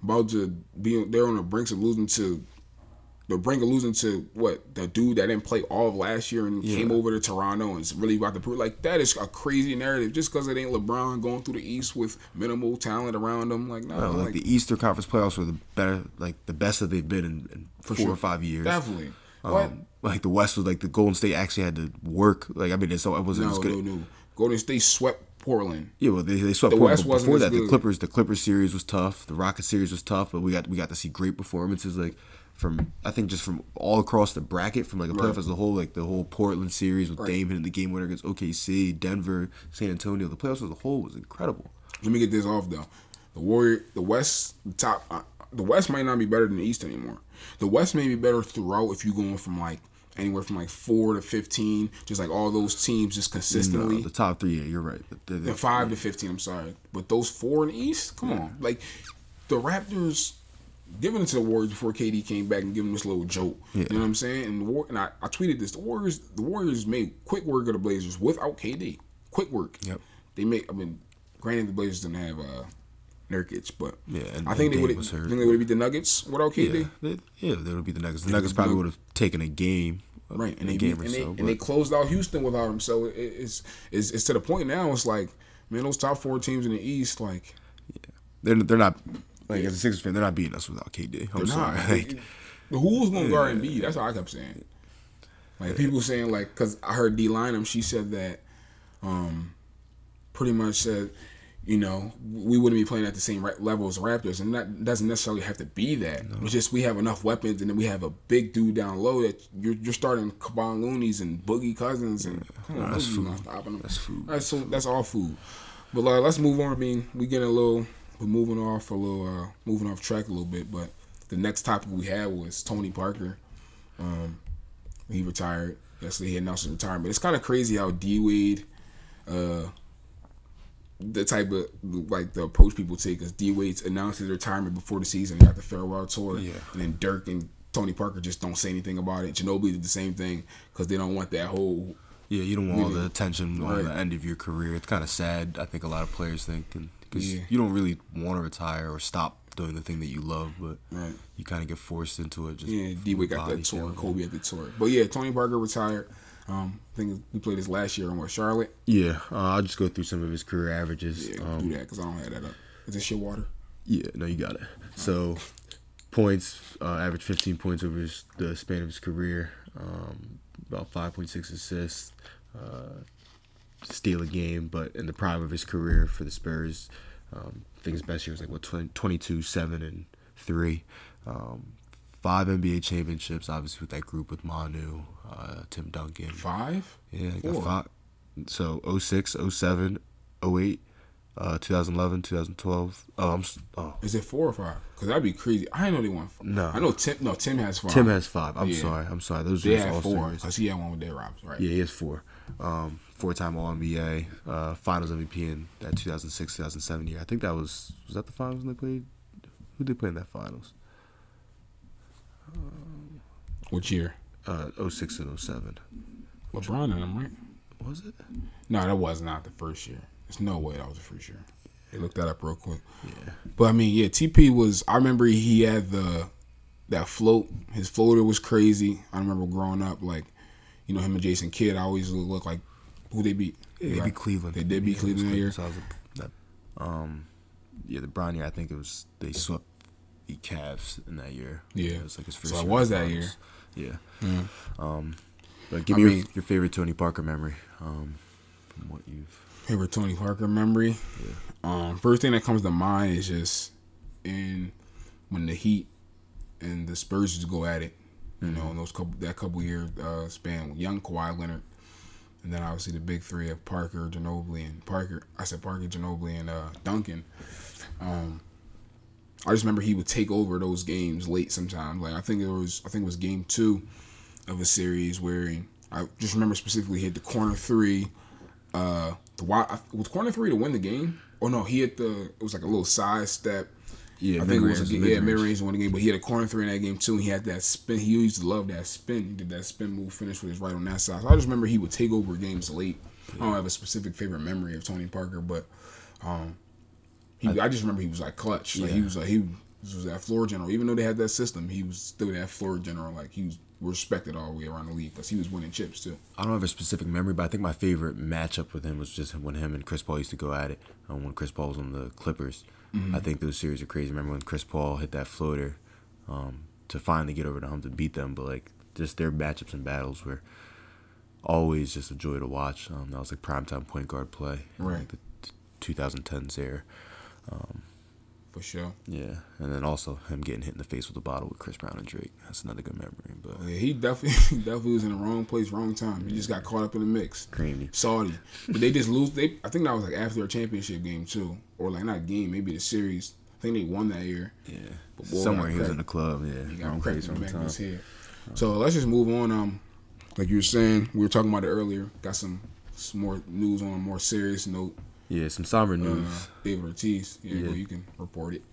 about to be there on the brink of losing to the brink of losing to what the dude that didn't play all of last year and yeah. came over to Toronto and is really about to prove like that is a crazy narrative just because it ain't LeBron going through the East with minimal talent around him. Like no, no like, like the Eastern Conference playoffs were the better, like the best that they've been in, in four sure. or five years. Definitely, um, like the West was like the Golden State actually had to work. Like I mean, so it wasn't no, as good. No, no, Golden State swept Portland. Yeah, well, they, they swept the Portland. West but before that, good. the Clippers, the Clippers series was tough. The Rockets series was tough, but we got we got to see great performances. Like. From I think just from all across the bracket, from like the playoffs right. as a whole, like the whole Portland series with right. Dame hitting the game winner against O K C, Denver, San Antonio, the playoffs as a whole was incredible. Let me get this off though. The Warrior, the West, the top, uh, the West might not be better than the East anymore. The West may be better throughout if you're going from like anywhere from like four to fifteen, just like all those teams just consistently. No, the top three, yeah, you're right. The, the, the five yeah. to fifteen, I'm sorry, but those four in the East, come yeah. on, like the Raptors. Giving it to the Warriors before K D came back and giving this little joke. Yeah. You know what I'm saying? And, the war- and I, I tweeted this. The Warriors the Warriors made quick work of the Blazers without K D. Quick work. Yep. They made, I mean, granted the Blazers didn't have uh, Nurkic, but yeah, and, I think they would have they would beat the Nuggets without K D. Yeah, they, yeah, they would beat the Nuggets. The Nuggets probably would have taken a game, right? And, and they game beat, and, so, they, and they closed out Houston without him. So it, it's it's it's to the point now. It's like, man, those top four teams in the East, like, yeah, they're they're not like, as a Sixers fan, they're not beating us without K D. I'm sorry. Not, like, who's gonna yeah. guard and beat? That's what I kept saying. Like, yeah. people saying, like, because I heard D Lineham, she said that, um, pretty much said, you know, we wouldn't be playing at the same level as the Raptors, and that doesn't necessarily have to be that. No. It's just we have enough weapons, and then we have a big dude down low that you're, you're starting Kevon Looney's and Boogie Cousins, and yeah. no, on, that's, food. Them. that's food. That's so, food. That's all food. But like, let's move on. I mean, we getting a little, we're moving off a little, uh, moving off track a little bit. But the next topic we had was Tony Parker. Um, he retired yesterday. He announced his retirement. It's kind of crazy how D-Wade. Uh, the type of, like, the approach people take is D-Wade announced his retirement before the season, got the farewell tour, yeah. and then Dirk and Tony Parker just don't say anything about it. Ginobili did the same thing because they don't want that whole... Yeah, you don't want really, all the attention right. on the end of your career. It's kind of sad, I think a lot of players think, because yeah. you don't really want to retire or stop doing the thing that you love, but right. you kind of get forced into it. Just yeah, D-Wade got that tour, Kobe had the tour. But yeah, Tony Parker retired. Um, I think we played this last year in what, Charlotte? Yeah, uh, I'll just go through some of his career averages. Yeah, um, do that because I don't have that up. Is this your water? Yeah, no, you got it. So, points, uh, average fifteen points over his, the span of his career, um, about five point six assists, uh, steal a game, but in the prime of his career for the Spurs, um, I think his best year was like, what, twenty-two, seven, and three. Um, Five N B A championships, obviously, with that group with Manu, uh, Tim Duncan. Five? Yeah, he got five. So, oh six, oh seven, oh eight, uh, twenty eleven, twenty twelve. Oh, I'm, oh. Is it four or five? Because that'd be crazy. I didn't know they won five. No. I know Tim, no, Tim has five. Tim has five. I'm yeah. sorry. I'm sorry. Those they are just all four. Because he had one with their Robs, right? Yeah, he has four. Um, four-time All-N B A, uh, Finals M V P in that two thousand six, two thousand seven year. I think that was, was that the Finals when they played? Who did they play in that Finals? Which year? Uh, oh six and oh seven. LeBron and them, right? Was it? No, that was not the first year. There's no way that was the first year. They looked that up real quick. Yeah. But, I mean, yeah, T P was – I remember he had the that float. His floater was crazy. I remember growing up, like, you know, him and Jason Kidd, I always looked like who they beat. Yeah, they right? beat Cleveland. They did beat yeah, Cleveland that year. So I was like, that, um, yeah, the Brown year, I think it was – they swept the Cavs in that year. Yeah. It was like his first so year. So it was that year. Yeah. yeah. Um, but give I me mean, your, your favorite Tony Parker memory. Um, from what you've favorite Tony Parker memory. Yeah. Um, first thing that comes to mind is just in when the Heat and the Spurs just go at it. You mm-hmm. know, in those couple that couple year uh, span with young Kawhi Leonard, and then obviously the big three of Parker, Ginobili, and Parker. I said Parker, Ginobili, and uh, Duncan. Um, I just remember he would take over those games late sometimes. Like I think it was, I think it was game two of a series where I just remember specifically he hit the corner three. Uh, the was corner three to win the game? Oh no, he hit the. It was like a little side step. Yeah, I think it was a, yeah mid range to win the game. But he had a corner three in that game too. And he had that spin. He used to love that spin. He did that spin move, finish with his right on that side. So I just remember he would take over games late. Yeah. I don't have a specific favorite memory of Tony Parker, but. Um, He, I, I just remember he was like clutch. Like yeah. he was like he was that floor general. Even though they had that system, he was still that floor general. Like he was respected all the way around the league because he was winning chips too. I don't have a specific memory, but I think my favorite matchup with him was just when him and Chris Paul used to go at it. Um, when Chris Paul was on the Clippers, mm-hmm. I think those series are crazy. Remember when Chris Paul hit that floater um, to finally get over to him to beat them? But like just their matchups and battles were always just a joy to watch. Um, that was like primetime point guard play, in, right? Like, the twenty tens era. Um, For sure. Yeah, and then also him getting hit in the face with a bottle with Chris Brown and Drake. That's another good memory. But yeah, he definitely definitely was in the wrong place, wrong time. He just got caught up in the mix. Creamy, salty. But they just lose. They I think that was like after a championship game too, or like not a game, maybe the series. I think they won that year. Yeah, but boy, somewhere he cracked, was in the club. Yeah, he got cracked in the back of his head. So let's just move on. Um, like you were saying, we were talking about it earlier. Got some, some more news on a more serious note. Yeah, some somber news. Uh, David Ortiz. Yeah, yeah. Well, you can report it.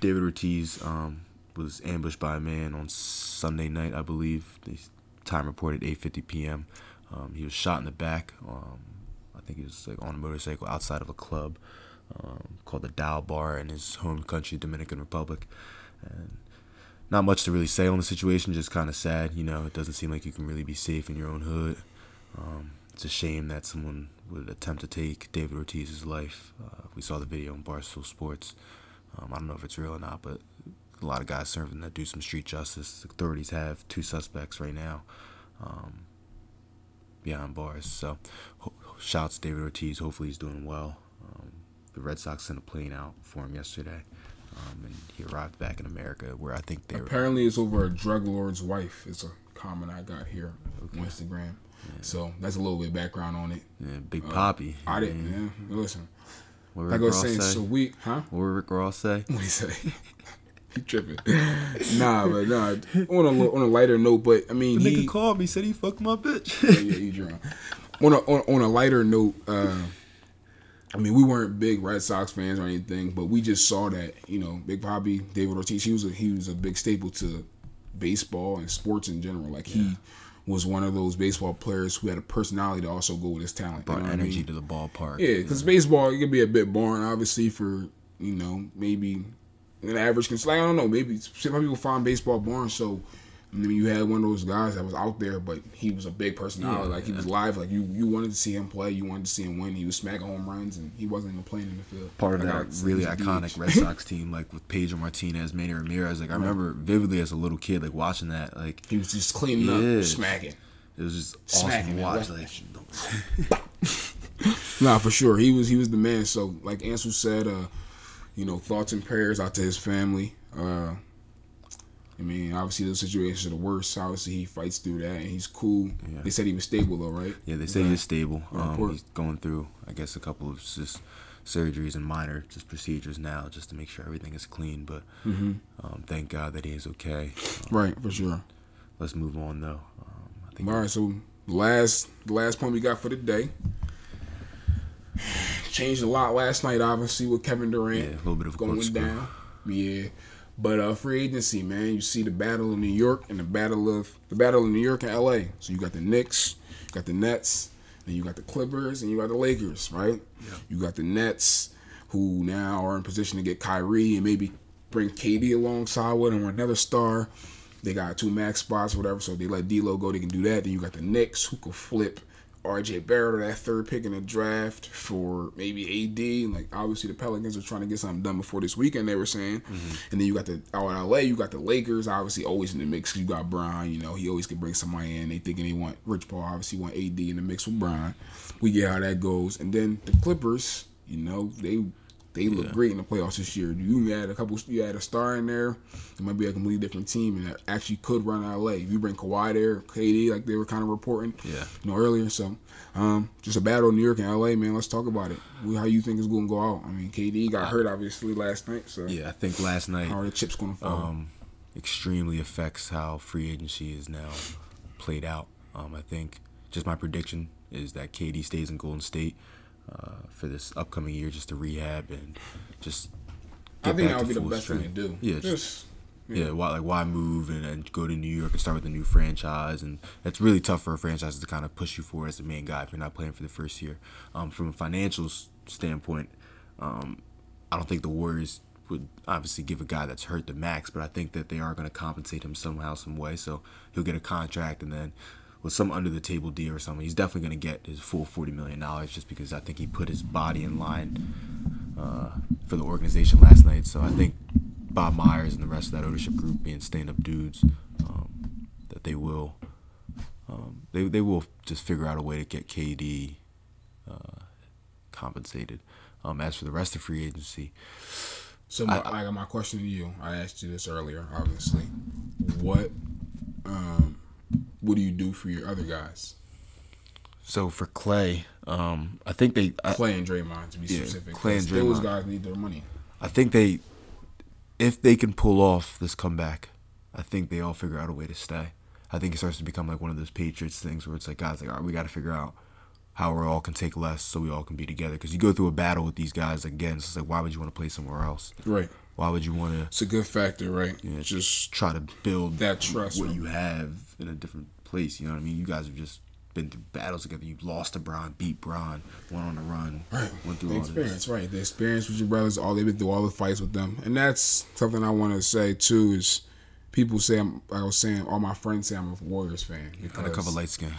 David Ortiz um, was ambushed by a man on Sunday night, I believe. They time reported eight fifty p.m. Um, he was shot in the back. Um, I think he was like on a motorcycle outside of a club. um, called the Dow Bar in his home country, Dominican Republic. And not much to really say on the situation, just kind of sad. You know, it doesn't seem like you can really be safe in your own hood. Um, it's a shame that someone would attempt to take David Ortiz's life. Uh, we saw the video on Barstool Sports. Um, I don't know if it's real or not, but a lot of guys serving that do some street justice. Authorities have two suspects right now um, behind bars. So, ho- shouts to David Ortiz. Hopefully he's doing well. Um, the Red Sox sent a plane out for him yesterday, um, and he arrived back in America, where I think they apparently were... it's over a drug lord's wife. It's a comment I got here okay. on Instagram. Yeah. So that's a little bit of background on it. Yeah, Big uh, Poppy. I didn't. Man. Yeah, listen. What Rick like I was saying, say? so we, huh? What did Rick Ross say? What he say? He tripping. nah, but nah. On a on a lighter note, but I mean, the he, nigga called me, said he fucked my bitch. yeah, yeah, he drunk. On a on, on a lighter note, uh, I mean, we weren't big Red Sox fans or anything, but we just saw that, you know, Big Papi, David Ortiz, he was a, he was a big staple to baseball and sports in general. Like yeah. he. was one of those baseball players who had a personality to also go with his talent. Brought you know energy I mean? to the ballpark. Yeah, because yeah. baseball, it could be a bit boring, obviously, for, you know, maybe an average consumer. I don't know, maybe some people find baseball boring, so I mean, you had one of those guys that was out there, but he was a big personality. Yeah, like, he yeah. was live. Like, you, you wanted to see him play. You wanted to see him win. He was smacking home runs, and he wasn't even playing in the field. Part like, of that really iconic Red Sox team, like, with Pedro Martinez, Manny Ramirez. Like, I remember vividly as a little kid, like, watching that. Like, he was just cleaning yeah. up, smacking. It was just smacking, awesome to watch. Like, nah, for sure. He was, he was the man. So, like Ansel said, uh, you know, thoughts and prayers out to his family. Uh... I mean, obviously those situations are the worst. Obviously, he fights through that, and he's cool. Yeah. They said he was stable, though, right? Yeah, they said right. he was stable. Um, he's going through, I guess, a couple of just surgeries and minor just procedures now, just to make sure everything is clean. But mm-hmm. um, thank God that he is okay. Um, right, for sure. Let's move on, though. Um, I think All right, so last the last point we got for the day. Changed a lot last night, obviously, with Kevin Durant. Yeah, a little bit of going down. Yeah. But uh, free agency, man, you see the battle of New York and the battle of the battle of New York and L A. So you got the Knicks, you got the Nets, and you got the Clippers, and you got the Lakers, right? Yeah. You got the Nets, who now are in position to get Kyrie and maybe bring K D alongside with him or another star. They got two max spots, or whatever. So if they let D'Lo go, they can do that. Then you got the Knicks, who could flip R J Barrett or that third pick in the draft for maybe A D. Like, obviously, the Pelicans are trying to get something done before this weekend, they were saying. Mm-hmm. And then you got the out in L A, you got the Lakers, obviously, always in the mix. You got Bron, you know, he always can bring somebody in. They thinking they want Rich Paul, obviously, want A D in the mix with Bron. We get how that goes. And then the Clippers, you know, they they look yeah. great in the playoffs this year. You add a couple, you add a star in there, it might be a completely different team, and that actually could run L A. If you bring Kawhi there, K D, like they were kind of reporting, yeah. you know, earlier. So, um, just a battle in New York and L A, man. Let's talk about it. How you think it's going to go out? I mean, K D got hurt obviously last night. So yeah, I think last night. How are the chips going to fall? Um, extremely affects how free agency is now played out. Um, I think just my prediction is that K D stays in Golden State. Uh, for this upcoming year, just to rehab and just get I think back that would to be the best strength. thing to do. Yeah, just, just yeah. yeah. Why like why move and, and go to New York and start with a new franchise? And that's really tough for a franchise to kind of push you forward as the main guy if you're not playing for the first year. Um, from a financial standpoint, um, I don't think the Warriors would obviously give a guy that's hurt the max, but I think that they are going to compensate him somehow, some way. So he'll get a contract and then. With some under-the-table deal or something, he's definitely going to get his full forty million dollars just because I think he put his body in line uh, for the organization last night. So I think Bob Myers and the rest of that ownership group being stand-up dudes, um, that they will um, they they will just figure out a way to get K D uh, compensated. Um, as for the rest of free agency... So my, I, I, my question to you, I asked you this earlier, obviously. What... Um, What do you do for your other guys? So for Klay, um, I think they... I, Klay and Draymond, to be yeah, specific. Klay and Draymond. Those guys need their money. I think they... If they can pull off this comeback, I think they all figure out a way to stay. I think it starts to become like one of those Patriots things where it's like, guys, like, all right, we got to figure out how we all can take less so we all can be together. Because you go through a battle with these guys, again, so it's like, why would you want to play somewhere else? Right. Why would you want to... It's a good factor, right? You know, just try to build that trust what you have in a different place. You know what I mean? You guys have just been through battles together. You lost to Bron, beat Bron, went on a run, right? Went through the all experience, this. Right? The experience with your brothers, all they've been through, all the fights with them, and that's something I want to say too. Is people say I'm, I was saying, all my friends say I'm a Warriors fan. Undercover light skin,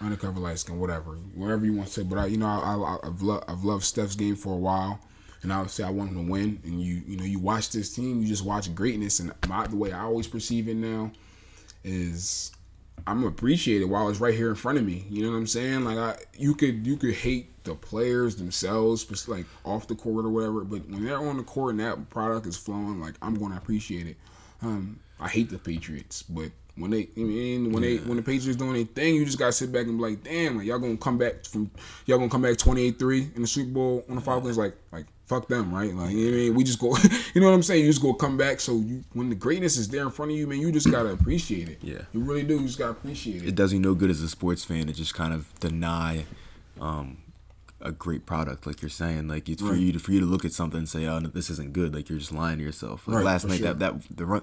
undercover light skin, whatever, whatever you want to say. But I, you know, I, I, I've loved, I've loved Steph's game for a while. And obviously, I want him to win. And you, you know, you watch this team, you just watch greatness. And my, the way I always perceive it now is, I'm appreciated while it's right here in front of me. You know what I'm saying? Like, I, you could, you could hate the players themselves, just like off the court or whatever. But when they're on the court and that product is flowing, like, I'm going to appreciate it. Um, I hate the Patriots, but when they, I mean, when they, when the Patriots doing their thing, you just gotta sit back and be like, damn, like y'all gonna come back from, y'all gonna come back twenty-eight three in the Super Bowl on the Falcons, like, like fuck them, right? Like, you know what I mean? We just go, you know what I'm saying? You just go come back. So you, when the greatness is there in front of you, man, you just gotta appreciate it. Yeah, you really do. You just gotta appreciate it. It does you no good as a sports fan to just kind of deny, um, a great product, like you're saying. Like, it's right. for you to for you to look at something and say, oh no, this isn't good. Like, you're just lying to yourself. Like, right, last night, sure. that that the run.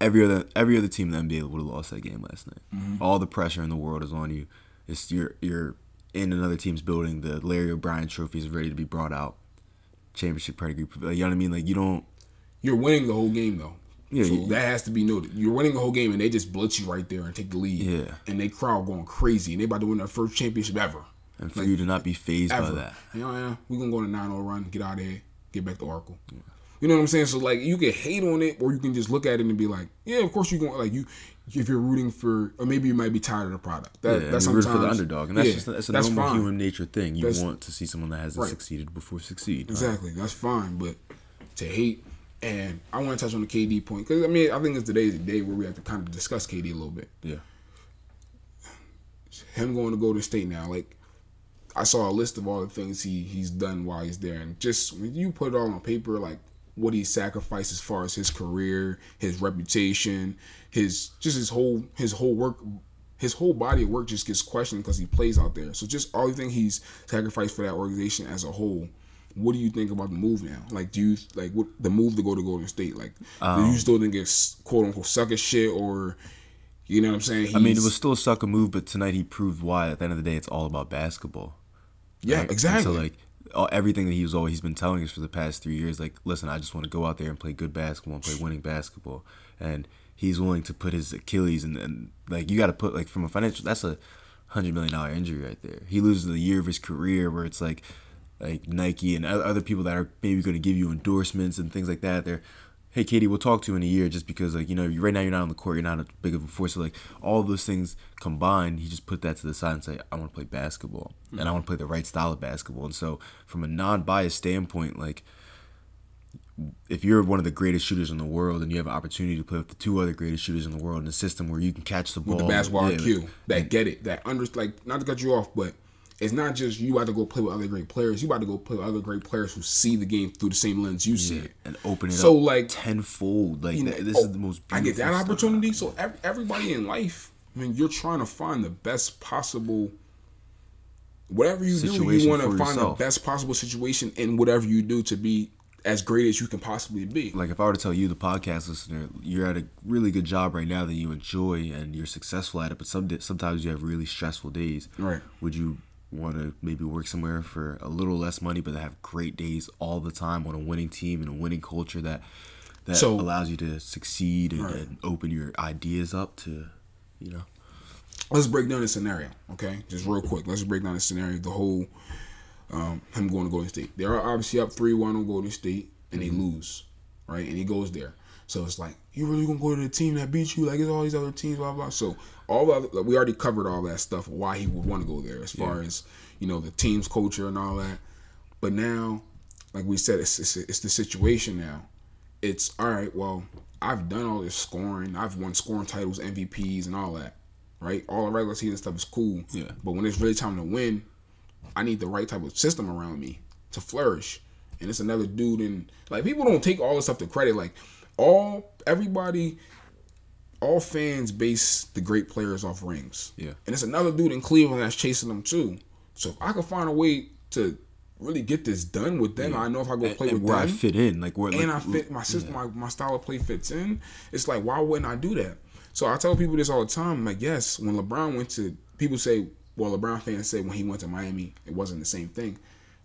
Every other every other team in the N B A would have lost that game last night. Mm-hmm. All the pressure in the world is on you. It's you're you're in another team's building. The Larry O'Brien Trophy is ready to be brought out. Championship pedigree. Like, you know what I mean? Like, you don't. You're winning the whole game though. Yeah, so you, that has to be noted. You're winning the whole game and they just blitz you right there and take the lead. Yeah. And they crowd going crazy and they about to win their first championship ever. And for like, you to not be phased ever. by that. You know, yeah, we're gonna go on a nine oh run, get out of here, get back to Oracle. Yeah. You know what I'm saying? So, like, you can hate on it or you can just look at it and be like, yeah, of course you're going, like, you, if you're rooting for, or maybe you might be tired of the product. That, yeah, that's sometimes, rooting for the underdog. And that's yeah, just that's a that's normal fine. human nature thing. You that's, want to see someone that hasn't right. succeeded before succeed. Exactly. Right? That's fine. But to hate, and I want to touch on the K D point because, I mean, I think it's today's the day where we have to kind of discuss K D a little bit. Yeah. Him going to Golden State now, like, I saw a list of all the things he, he's done while he's there. And just when you put it all on paper, like, what he sacrificed as far as his career, his reputation, his just his whole his whole work, his whole body of work just gets questioned because he plays out there. So just all the thing he's sacrificed for that organization as a whole. What do you think about the move now? Like, do you like what, the move to go to Golden State? Like, um, do you still think it's quote unquote sucker shit, or you know what I'm saying? He's, I mean, it was still a sucker move, but tonight he proved why. At the end of the day, it's all about basketball. Yeah, right? exactly. And so like. All, everything that he was always he's been telling us for the past three years, like, listen, I just want to go out there and play good basketball and play winning basketball. And he's willing to put his Achilles and, and like you got to put like from a financial that's a hundred million dollar injury right there. He loses the year of his career where it's like like Nike and other people that are maybe going to give you endorsements and things like that. They're hey Katie, we'll talk to you in a year just because like you know right now you're not on the court, you're not a big of a force. So like all those things combined, he just put that to the side and say I want to play basketball mm-hmm. and I want to play the right style of basketball. And so from a non-biased standpoint, like if you're one of the greatest shooters in the world and you have an opportunity to play with the two other greatest shooters in the world in a system where you can catch the ball with the basketball yeah, I Q, like, that get it, that under like not to cut you off, but it's not just you about to go play with other great players. You about to go play with other great players who see the game through the same lens you yeah, see it. And open it so up like, tenfold. Like you know, that, This oh, is the most beautiful I get that opportunity. Stuff. So every, everybody in life, I mean, you're trying to find the best possible, whatever you situation do, you want to find yourself. the best possible situation in whatever you do to be as great as you can possibly be. Like if I were to tell you, the podcast listener, you're at a really good job right now that you enjoy and you're successful at it, but some, sometimes you have really stressful days. Right. Would you want to maybe work somewhere for a little less money, but they have great days all the time on a winning team and a winning culture that that so, allows you to succeed and, right. and open your ideas up to, you know. Let's break down the scenario, okay? Just real quick. Let's break down the scenario. The whole um, him going to Golden State. They're obviously up three one on Golden State, and mm-hmm. they lose, right? And he goes there. So it's like, you really gonna go to the team that beat you? Like it's all these other teams, blah blah. So all the other, like, we already covered all that stuff. Why he would want to go there, as far yeah. as you know, the team's culture and all that. But now, like we said, it's, it's it's the situation now. It's all right. Well, I've done all this scoring. I've won scoring titles, M V Ps, and all that. Right? All the regular season stuff is cool. Yeah. But when it's really time to win, I need the right type of system around me to flourish. And it's another dude. And like people don't take all this stuff to credit. Like. All everybody, all fans base the great players off rings. Yeah, and it's another dude in Cleveland that's chasing them too. So if I could find a way to really get this done with them, yeah. I know if I go and, play and with where them, I fit in, like where and like, I fit my system, yeah. my, my style of play fits in. It's like why wouldn't I do that? So I tell people this all the time. Like yes, when LeBron went to people say, well, LeBron fans say when he went to Miami, it wasn't the same thing.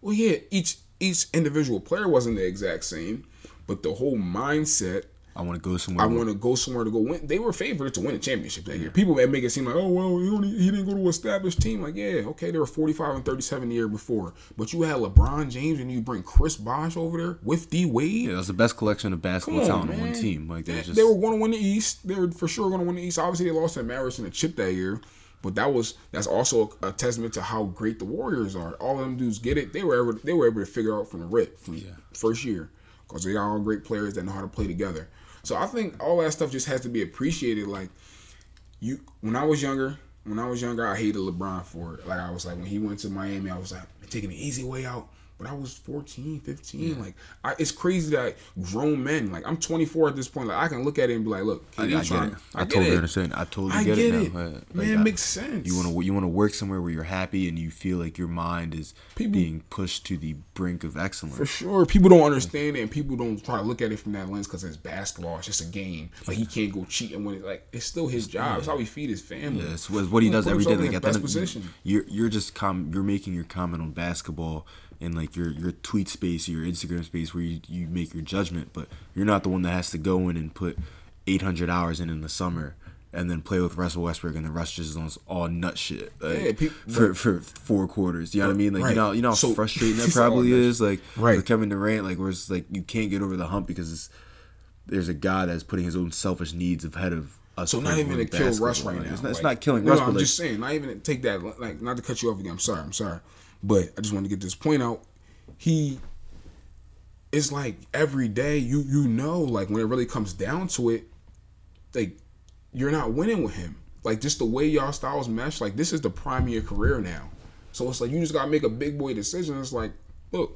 Well, yeah, each each individual player wasn't the exact same, but the whole mindset, I want to go somewhere. I want to go somewhere to go win. They were favored to win a championship that year. People that make it seem like, oh, well, he, only, he didn't go to an established team. Like, yeah, okay, they were forty-five and thirty-seven the year before. But you had LeBron James and you bring Chris Bosh over there with D. Wade. Yeah, that was the best collection of basketball on, talent man. on one team. Like, they, just... they were going to win the East. They were for sure going to win the East. Obviously, they lost to the Mavericks in the chip that year. But that was that's also a testament to how great the Warriors are. All of them dudes get it. They were able, they were able to figure out from the rip from yeah. the first year because they are all great players that know how to play together. So I think all that stuff just has to be appreciated. Like, you, when I was younger, when I was younger, I hated LeBron for it. Like, I was like, when he went to Miami, I was like, I'm taking the easy way out. But I was fourteen, fifteen. Yeah. Like, I, it's crazy that grown men, like, I'm twenty-four at this point. Like, I can look at it and be like, look, I, I get trying? it. I, I get totally it. understand. I totally I get, get it, it now. Like, man, it makes sense. You want to you want to work somewhere where you're happy and you feel like your mind is people, being pushed to the brink of excellence. For sure. People don't understand it, and people don't try to look at it from that lens because it's basketball. It's just a game. Like, he can't go cheat and win it. Like, it's still his job. Yeah. It's how he feed his family. Yeah, it's what he, he does every day. Like, at that position, you're you're just com- you're making your comment on basketball. In like your, your tweet space, your Instagram space, where you, you make your judgment, but you're not the one that has to go in and put eight hundred hours in in the summer and then play with Russell Westbrook and the rest just on all nut shit like, yeah, people, for, for four quarters. You know what I mean? Like, right. you know, you know how so, frustrating that probably is. Like right. with Kevin Durant, like where it's like you can't get over the hump because it's, there's a guy that's putting his own selfish needs ahead of. So not even to kill Russ right now. It's not, like, it's not killing no, Russ. No, I'm like, just saying. Not even take that. Like, not to cut you off again. I'm sorry. I'm sorry. But I just want to get this point out. He, it's like every day you you know, like when it really comes down to it, like you're not winning with him. Like just the way y'all styles mesh. Like this is the prime of your career now. So it's like you just gotta make a big boy decision. It's like, look.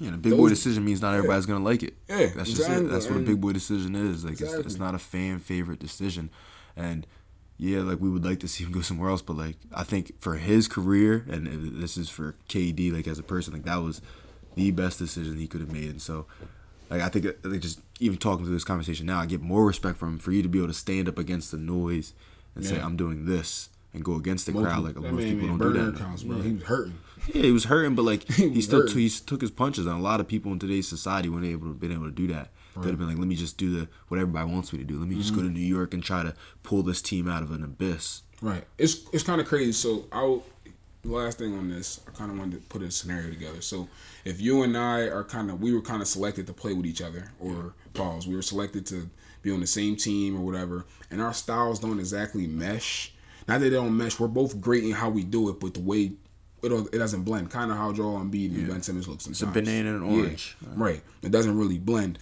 Yeah, the big Those, boy decision means not everybody's yeah. gonna like it. Yeah, that's just exactly. it. That's what a big boy decision is. Like exactly. it's, it's not a fan favorite decision, and. Yeah, like we would like to see him go somewhere else, but like I think for his career, and this is for K D, like as a person, like that was the best decision he could have made. And so, like I think, like just even talking through this conversation now, I get more respect from him for you to be able to stand up against the noise and yeah. say I'm doing this and go against the most crowd. Like most man, people man, don't do that. Accounts, bro. Yeah. He was hurting. Yeah, he was hurting, but like he, he still t- he took his punches. And a lot of people in today's society wouldn't able to been able to do that. They'd have been like, let me just do the what everybody wants me to do. Let me mm-hmm. just go to New York and try to pull this team out of an abyss. Right. It's it's kind of crazy. So I'll last thing on this, I kind of wanted to put a scenario together. So if you and I are kind of, we were kind of selected to play with each other or yeah. pause. We were selected to be on the same team or whatever, and our styles don't exactly mesh. Not that they don't mesh. We're both great in how we do it, but the way it it doesn't blend. Kind of how Joel Embiid yeah. and Ben Simmons look sometimes. It's a banana and orange. Yeah. Right. It doesn't really blend.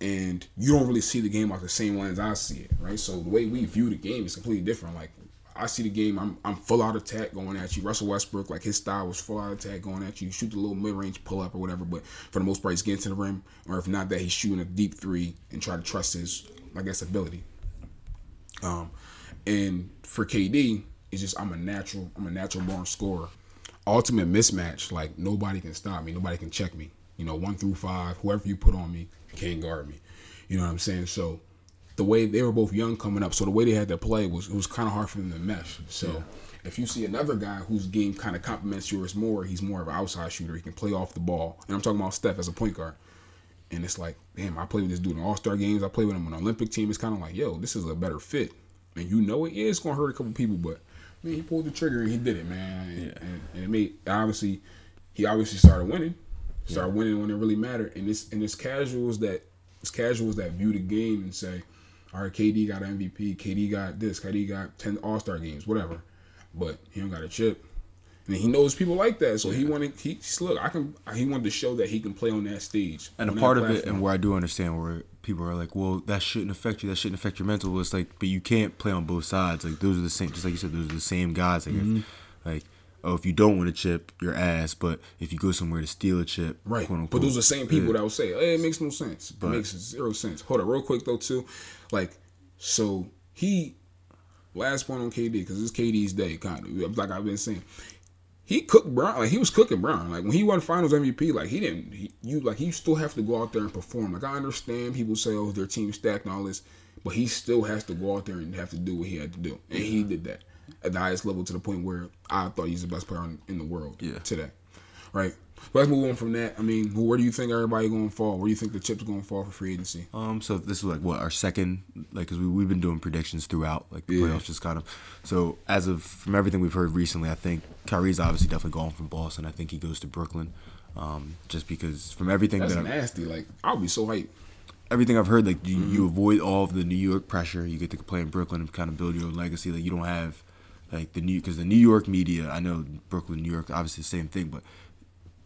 And you don't really see the game out the same lens I see it, right? So the way we view the game is completely different. Like, I see the game, I'm I'm full out attack going at you. Russell Westbrook, like his style was full out attack going at you. You shoot the little mid-range pull-up or whatever, but for the most part, he's getting to the rim. Or if not that, he's shooting a deep three and try to trust his, I guess, ability. Um, and for K D, it's just I'm a natural, I'm a natural born scorer. Ultimate mismatch, like nobody can stop me, nobody can check me. You know, one through five, whoever you put on me, can't guard me. You know what I'm saying? So the way they were both young coming up, so the way they had to play was it was kind of hard for them to mesh. So yeah. if you see another guy whose game kind of complements yours more, he's more of an outside shooter. He can play off the ball. And I'm talking about Steph as a point guard. And it's like, damn, I play with this dude in All-Star games. I play with him on the Olympic team. It's kind of like, yo, this is a better fit. And you know it is yeah, it's going to hurt a couple people, but man, he pulled the trigger and he did it, man. And, yeah. and, and it made obviously he obviously started winning. Start yeah. winning when it really mattered, and it's and it's casuals that it's casuals that view the game and say, all right, K D got an M V P, K D got this, K D got ten All-Star games, whatever, but he don't got a chip, and he knows people like that, so yeah. he wanted he look I can he wanted to show that he can play on that stage. And a part of it, and where I do understand where people are like, well, that shouldn't affect you, that shouldn't affect your mental. Well, it's like, but you can't play on both sides. Like those are the same, just like you said, those are the same guys. Like, mm-hmm. if, like. Oh, if you don't want to chip, your ass. But if you go somewhere to steal a chip, right? Quote, unquote, but those are the same people yeah. that would say, "Hey, it makes no sense. But, it makes zero sense." Hold on, real quick though, too. Like, so he last point on K D because it's K D's day, kind of like I've been saying. He cooked Brown, like he was cooking Brown. Like when he won Finals M V P, like he didn't. He, you like he still have to go out there and perform. Like I understand people say, "Oh, their team's stacked and all this," but he still has to go out there and have to do what he had to do, and he did that. at the highest level to the point where I thought he's the best player in, in the world yeah. today. Right? But let's move on from that. I mean, where do you think everybody going to fall? Where do you think the chip's going to fall for free agency? Um, so this is like what our second, like, because we we've been doing predictions throughout, like the yeah. playoffs, just kind of. So as of from everything we've heard recently, I think Kyrie's obviously definitely gone from Boston. I think he goes to Brooklyn, um, just because from everything that's that nasty. I've, like I'll be so hyped. Everything I've heard, like you, mm-hmm. you avoid all of the New York pressure. You get to play in Brooklyn and kind of build your own legacy. Like you don't have like the New because the New York media. I know Brooklyn, New York, obviously the same thing, but.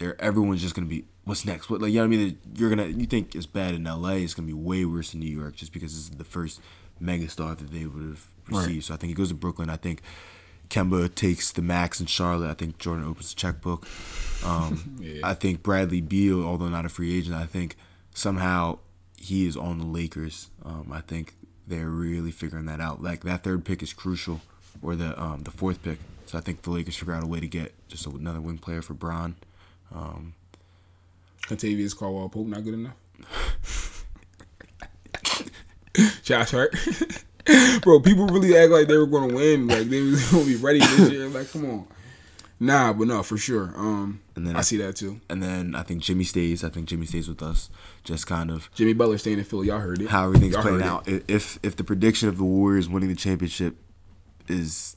There, everyone's just gonna be what's next. What like you know what I mean? You're gonna you think it's bad in L A, it's gonna be way worse in New York just because this is the first megastar that they would have received. Right. So I think he goes to Brooklyn. I think Kemba takes the max in Charlotte. I think Jordan opens the checkbook. Um, yeah. I think Bradley Beal, although not a free agent, I think somehow he is on the Lakers. Um, I think they're really figuring that out. Like that third pick is crucial, or the um, the fourth pick. So I think the Lakers figure out a way to get just another wing player for Bron. Um, Contavious Caldwell Pope not good enough. Josh Hart, bro. People really act like they were going to win, like they was going to be ready this year. Like, come on, nah, but no, for sure. Um, and then I, I see that too. And then I think Jimmy stays. I think Jimmy stays with us. Just kind of Jimmy Butler staying in Philly. Y'all heard it. How everything's y'all playing out. It. If if the prediction of the Warriors winning the championship is.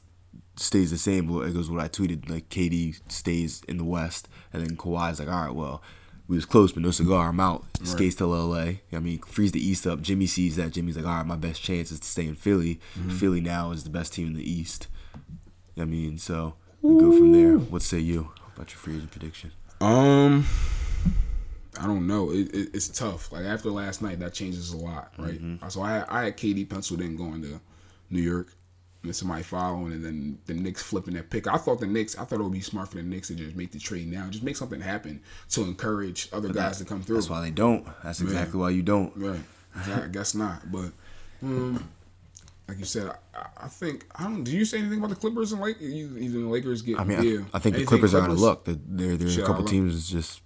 Stays the same, but it goes what I tweeted. Like K D stays in the West, and then Kawhi's like, all right, well, we was close, but no cigar. I'm out. Right. Skates to L A. I mean, frees the East up. Jimmy sees that. Jimmy's like, all right, my best chance is to stay in Philly. Mm-hmm. Philly now is the best team in the East. I mean, so we go from there. What say you about your free agent prediction? Um, I don't know. It, it, it's tough. Like after last night, that changes a lot, right? Mm-hmm. So I I had K D penciled in going to New York. And somebody following, and then the Knicks flipping that pick. I thought the Knicks, I thought it would be smart for the Knicks to just make the trade now. Just make something happen to encourage other but guys that, to come through. That's why they don't. That's exactly yeah. why you don't. Yeah, I guess not. But um, like you said, I, I think, I don't, do you say anything about the Clippers and Lakers? You, the Lakers get, I mean, yeah. I, I think anything the Clippers, Clippers are out of luck. There are a couple teams just.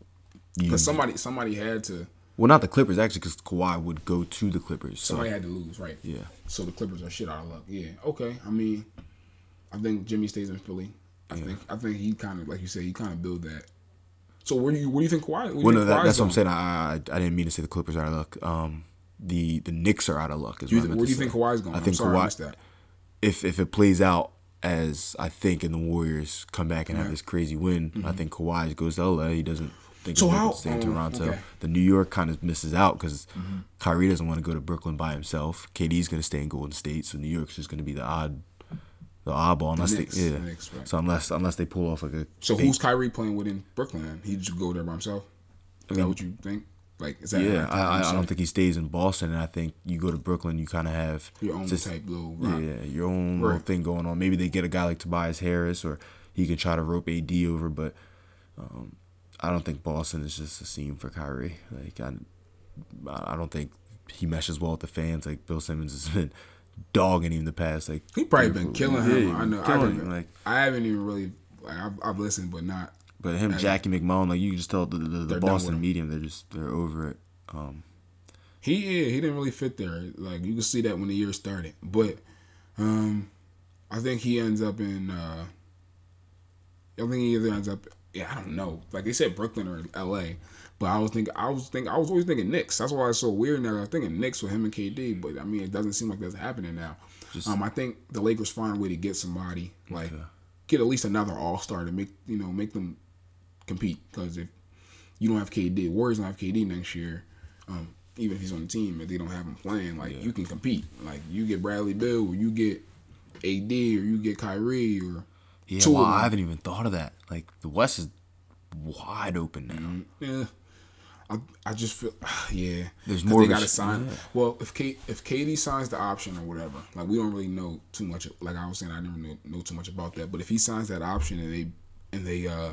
Because somebody, somebody had to. Well, not the Clippers, actually, because Kawhi would go to the Clippers. So. Somebody had to lose, right? Yeah. So the Clippers are shit out of luck. Yeah. Okay. I mean, I think Jimmy stays in Philly. I yeah. think I think he kind of, like you said, he kind of build that. So where do you where do you think Kawhi? Well, no, that, that's going? What I'm saying. I, I I didn't mean to say the Clippers are out of luck. Um, the the Knicks are out of luck. Is you, what where do you say. Think Kawhi's going? I think sorry, Kawhi. I missed that. If if it plays out as I think, and the Warriors come back and yeah. have this crazy win, mm-hmm. I think Kawhi goes to L A. He doesn't. Think so how, stay in Toronto. Okay. The New York kind of misses out because mm-hmm. Kyrie doesn't want to go to Brooklyn by himself. K D's going to stay in Golden State, so New York's just going to be the odd, the oddball. Unless the Knicks, they, yeah. The Knicks, right. So unless unless they pull off like a. So big, who's Kyrie playing with in Brooklyn? He just go there by himself. Is I mean, that what you think? Like is that? Yeah, right? I, I, I don't think he stays in Boston. And I think you go to Brooklyn, you kind of have your own just, type little rock. Yeah, your own right. little thing going on. Maybe they get a guy like Tobias Harris, or he can try to rope A D over, but. Um, I don't think Boston is just a scene for Kyrie. Like I, I don't think he meshes well with the fans. Like Bill Simmons has been dogging him the past. Like he probably been killing him. Yeah, I know. I, him. Like, I haven't even really. Like, I've, I've listened, but not. But him, Jackie McMullen, like you can just tell the the, the Boston medium, they're just they're over it. Um, he yeah, he didn't really fit there. Like you can see that when the year started. But um, I think he ends up in. Uh, I think he either ends up. Yeah, I don't know. Like they said, Brooklyn or L A, but I was thinking, I was thinking, I was always thinking Knicks. That's why it's so weird now. I was thinking Knicks with him and K D, but I mean, it doesn't seem like that's happening now. Just, um, I think the Lakers find a way to get somebody, like okay. get at least another All Star to make you know make them compete. Because if you don't have K D, Warriors don't have K D next year. Um, even if he's on the team, if they don't have him playing, like yeah. you can compete. Like you get Bradley Beal, or you get A D, or you get Kyrie, or. Yeah, wow, I haven't even thought of that. Like the West is wide open now. Yeah, I I just feel yeah. There's more. They got to sign. Yeah. Well, if K, if K D signs the option or whatever, like we don't really know too much. Like I was saying, I never know, know too much about that. But if he signs that option and they and they uh,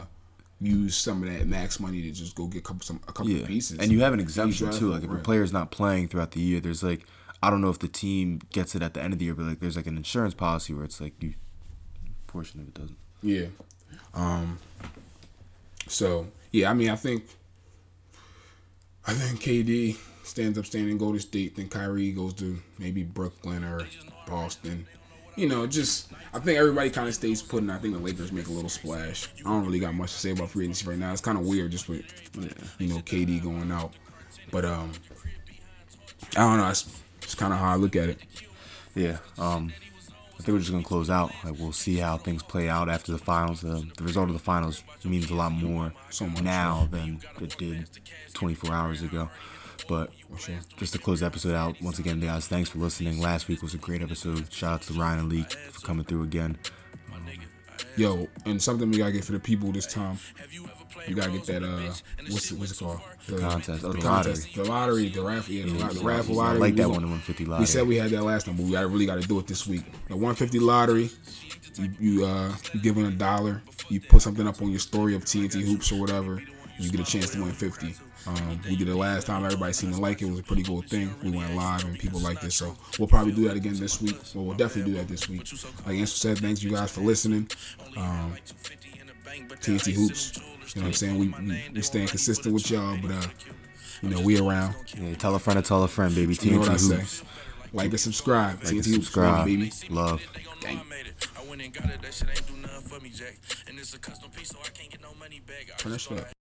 use some of that max money to just go get couple, some a couple yeah. of pieces, and you have an exemption too. Like if right. a player's not playing throughout the year, there's like I don't know if the team gets it at the end of the year, but like there's like an insurance policy where it's like you. Portion of it doesn't. Yeah. Um, so, yeah, I mean, I think I think K D stands up standing Golden State, then Kyrie goes to maybe Brooklyn or Boston, you know, just I think everybody kind of stays put, and I think the Lakers make a little splash. I don't really got much to say about free agency right now. It's kind of weird just with, you know, K D going out. But um, I don't know. It's, it's kind of how I look at it. Yeah. Um, I think we're just going to close out. Like, we'll see how things play out after the finals. Uh, the result of the finals means a lot more so much, now yeah. than it did twenty-four hours ago. But sure. just to close the episode out, once again, guys, thanks for listening. Last week was a great episode. Shout out to Ryan and Lee for coming through again. Um, Yo, and something we got to get for the people this time. You got to get that, uh, what's it, what's it called? The, the contest. Oh, the, the contest. Lottery. The lottery. The raffle. Yeah, the, yeah, the raffle lottery. I like that we, one, the one fifty lottery. We said we had that last time, but we really got to do it this week. The one fifty lottery, you, you, uh, you give in a dollar. You put something up on your story of T N T Hoops or whatever. You get a chance to win fifty. Um, we did it last time. Everybody seemed to like it. It was a pretty cool thing. We went live and people liked it. So we'll probably do that again this week. Well, we'll definitely do that this week. Like Ansel said, thanks you guys for listening. Um, T N T Hoops. You know what I'm saying? We we, we staying consistent with y'all, but uh, you know we around. Yeah, tell a friend to tell a friend, baby. T N T you know what I Hoops. Say. Like and subscribe. Like T N T and subscribe, baby. Love. Gang. Turn that shit up.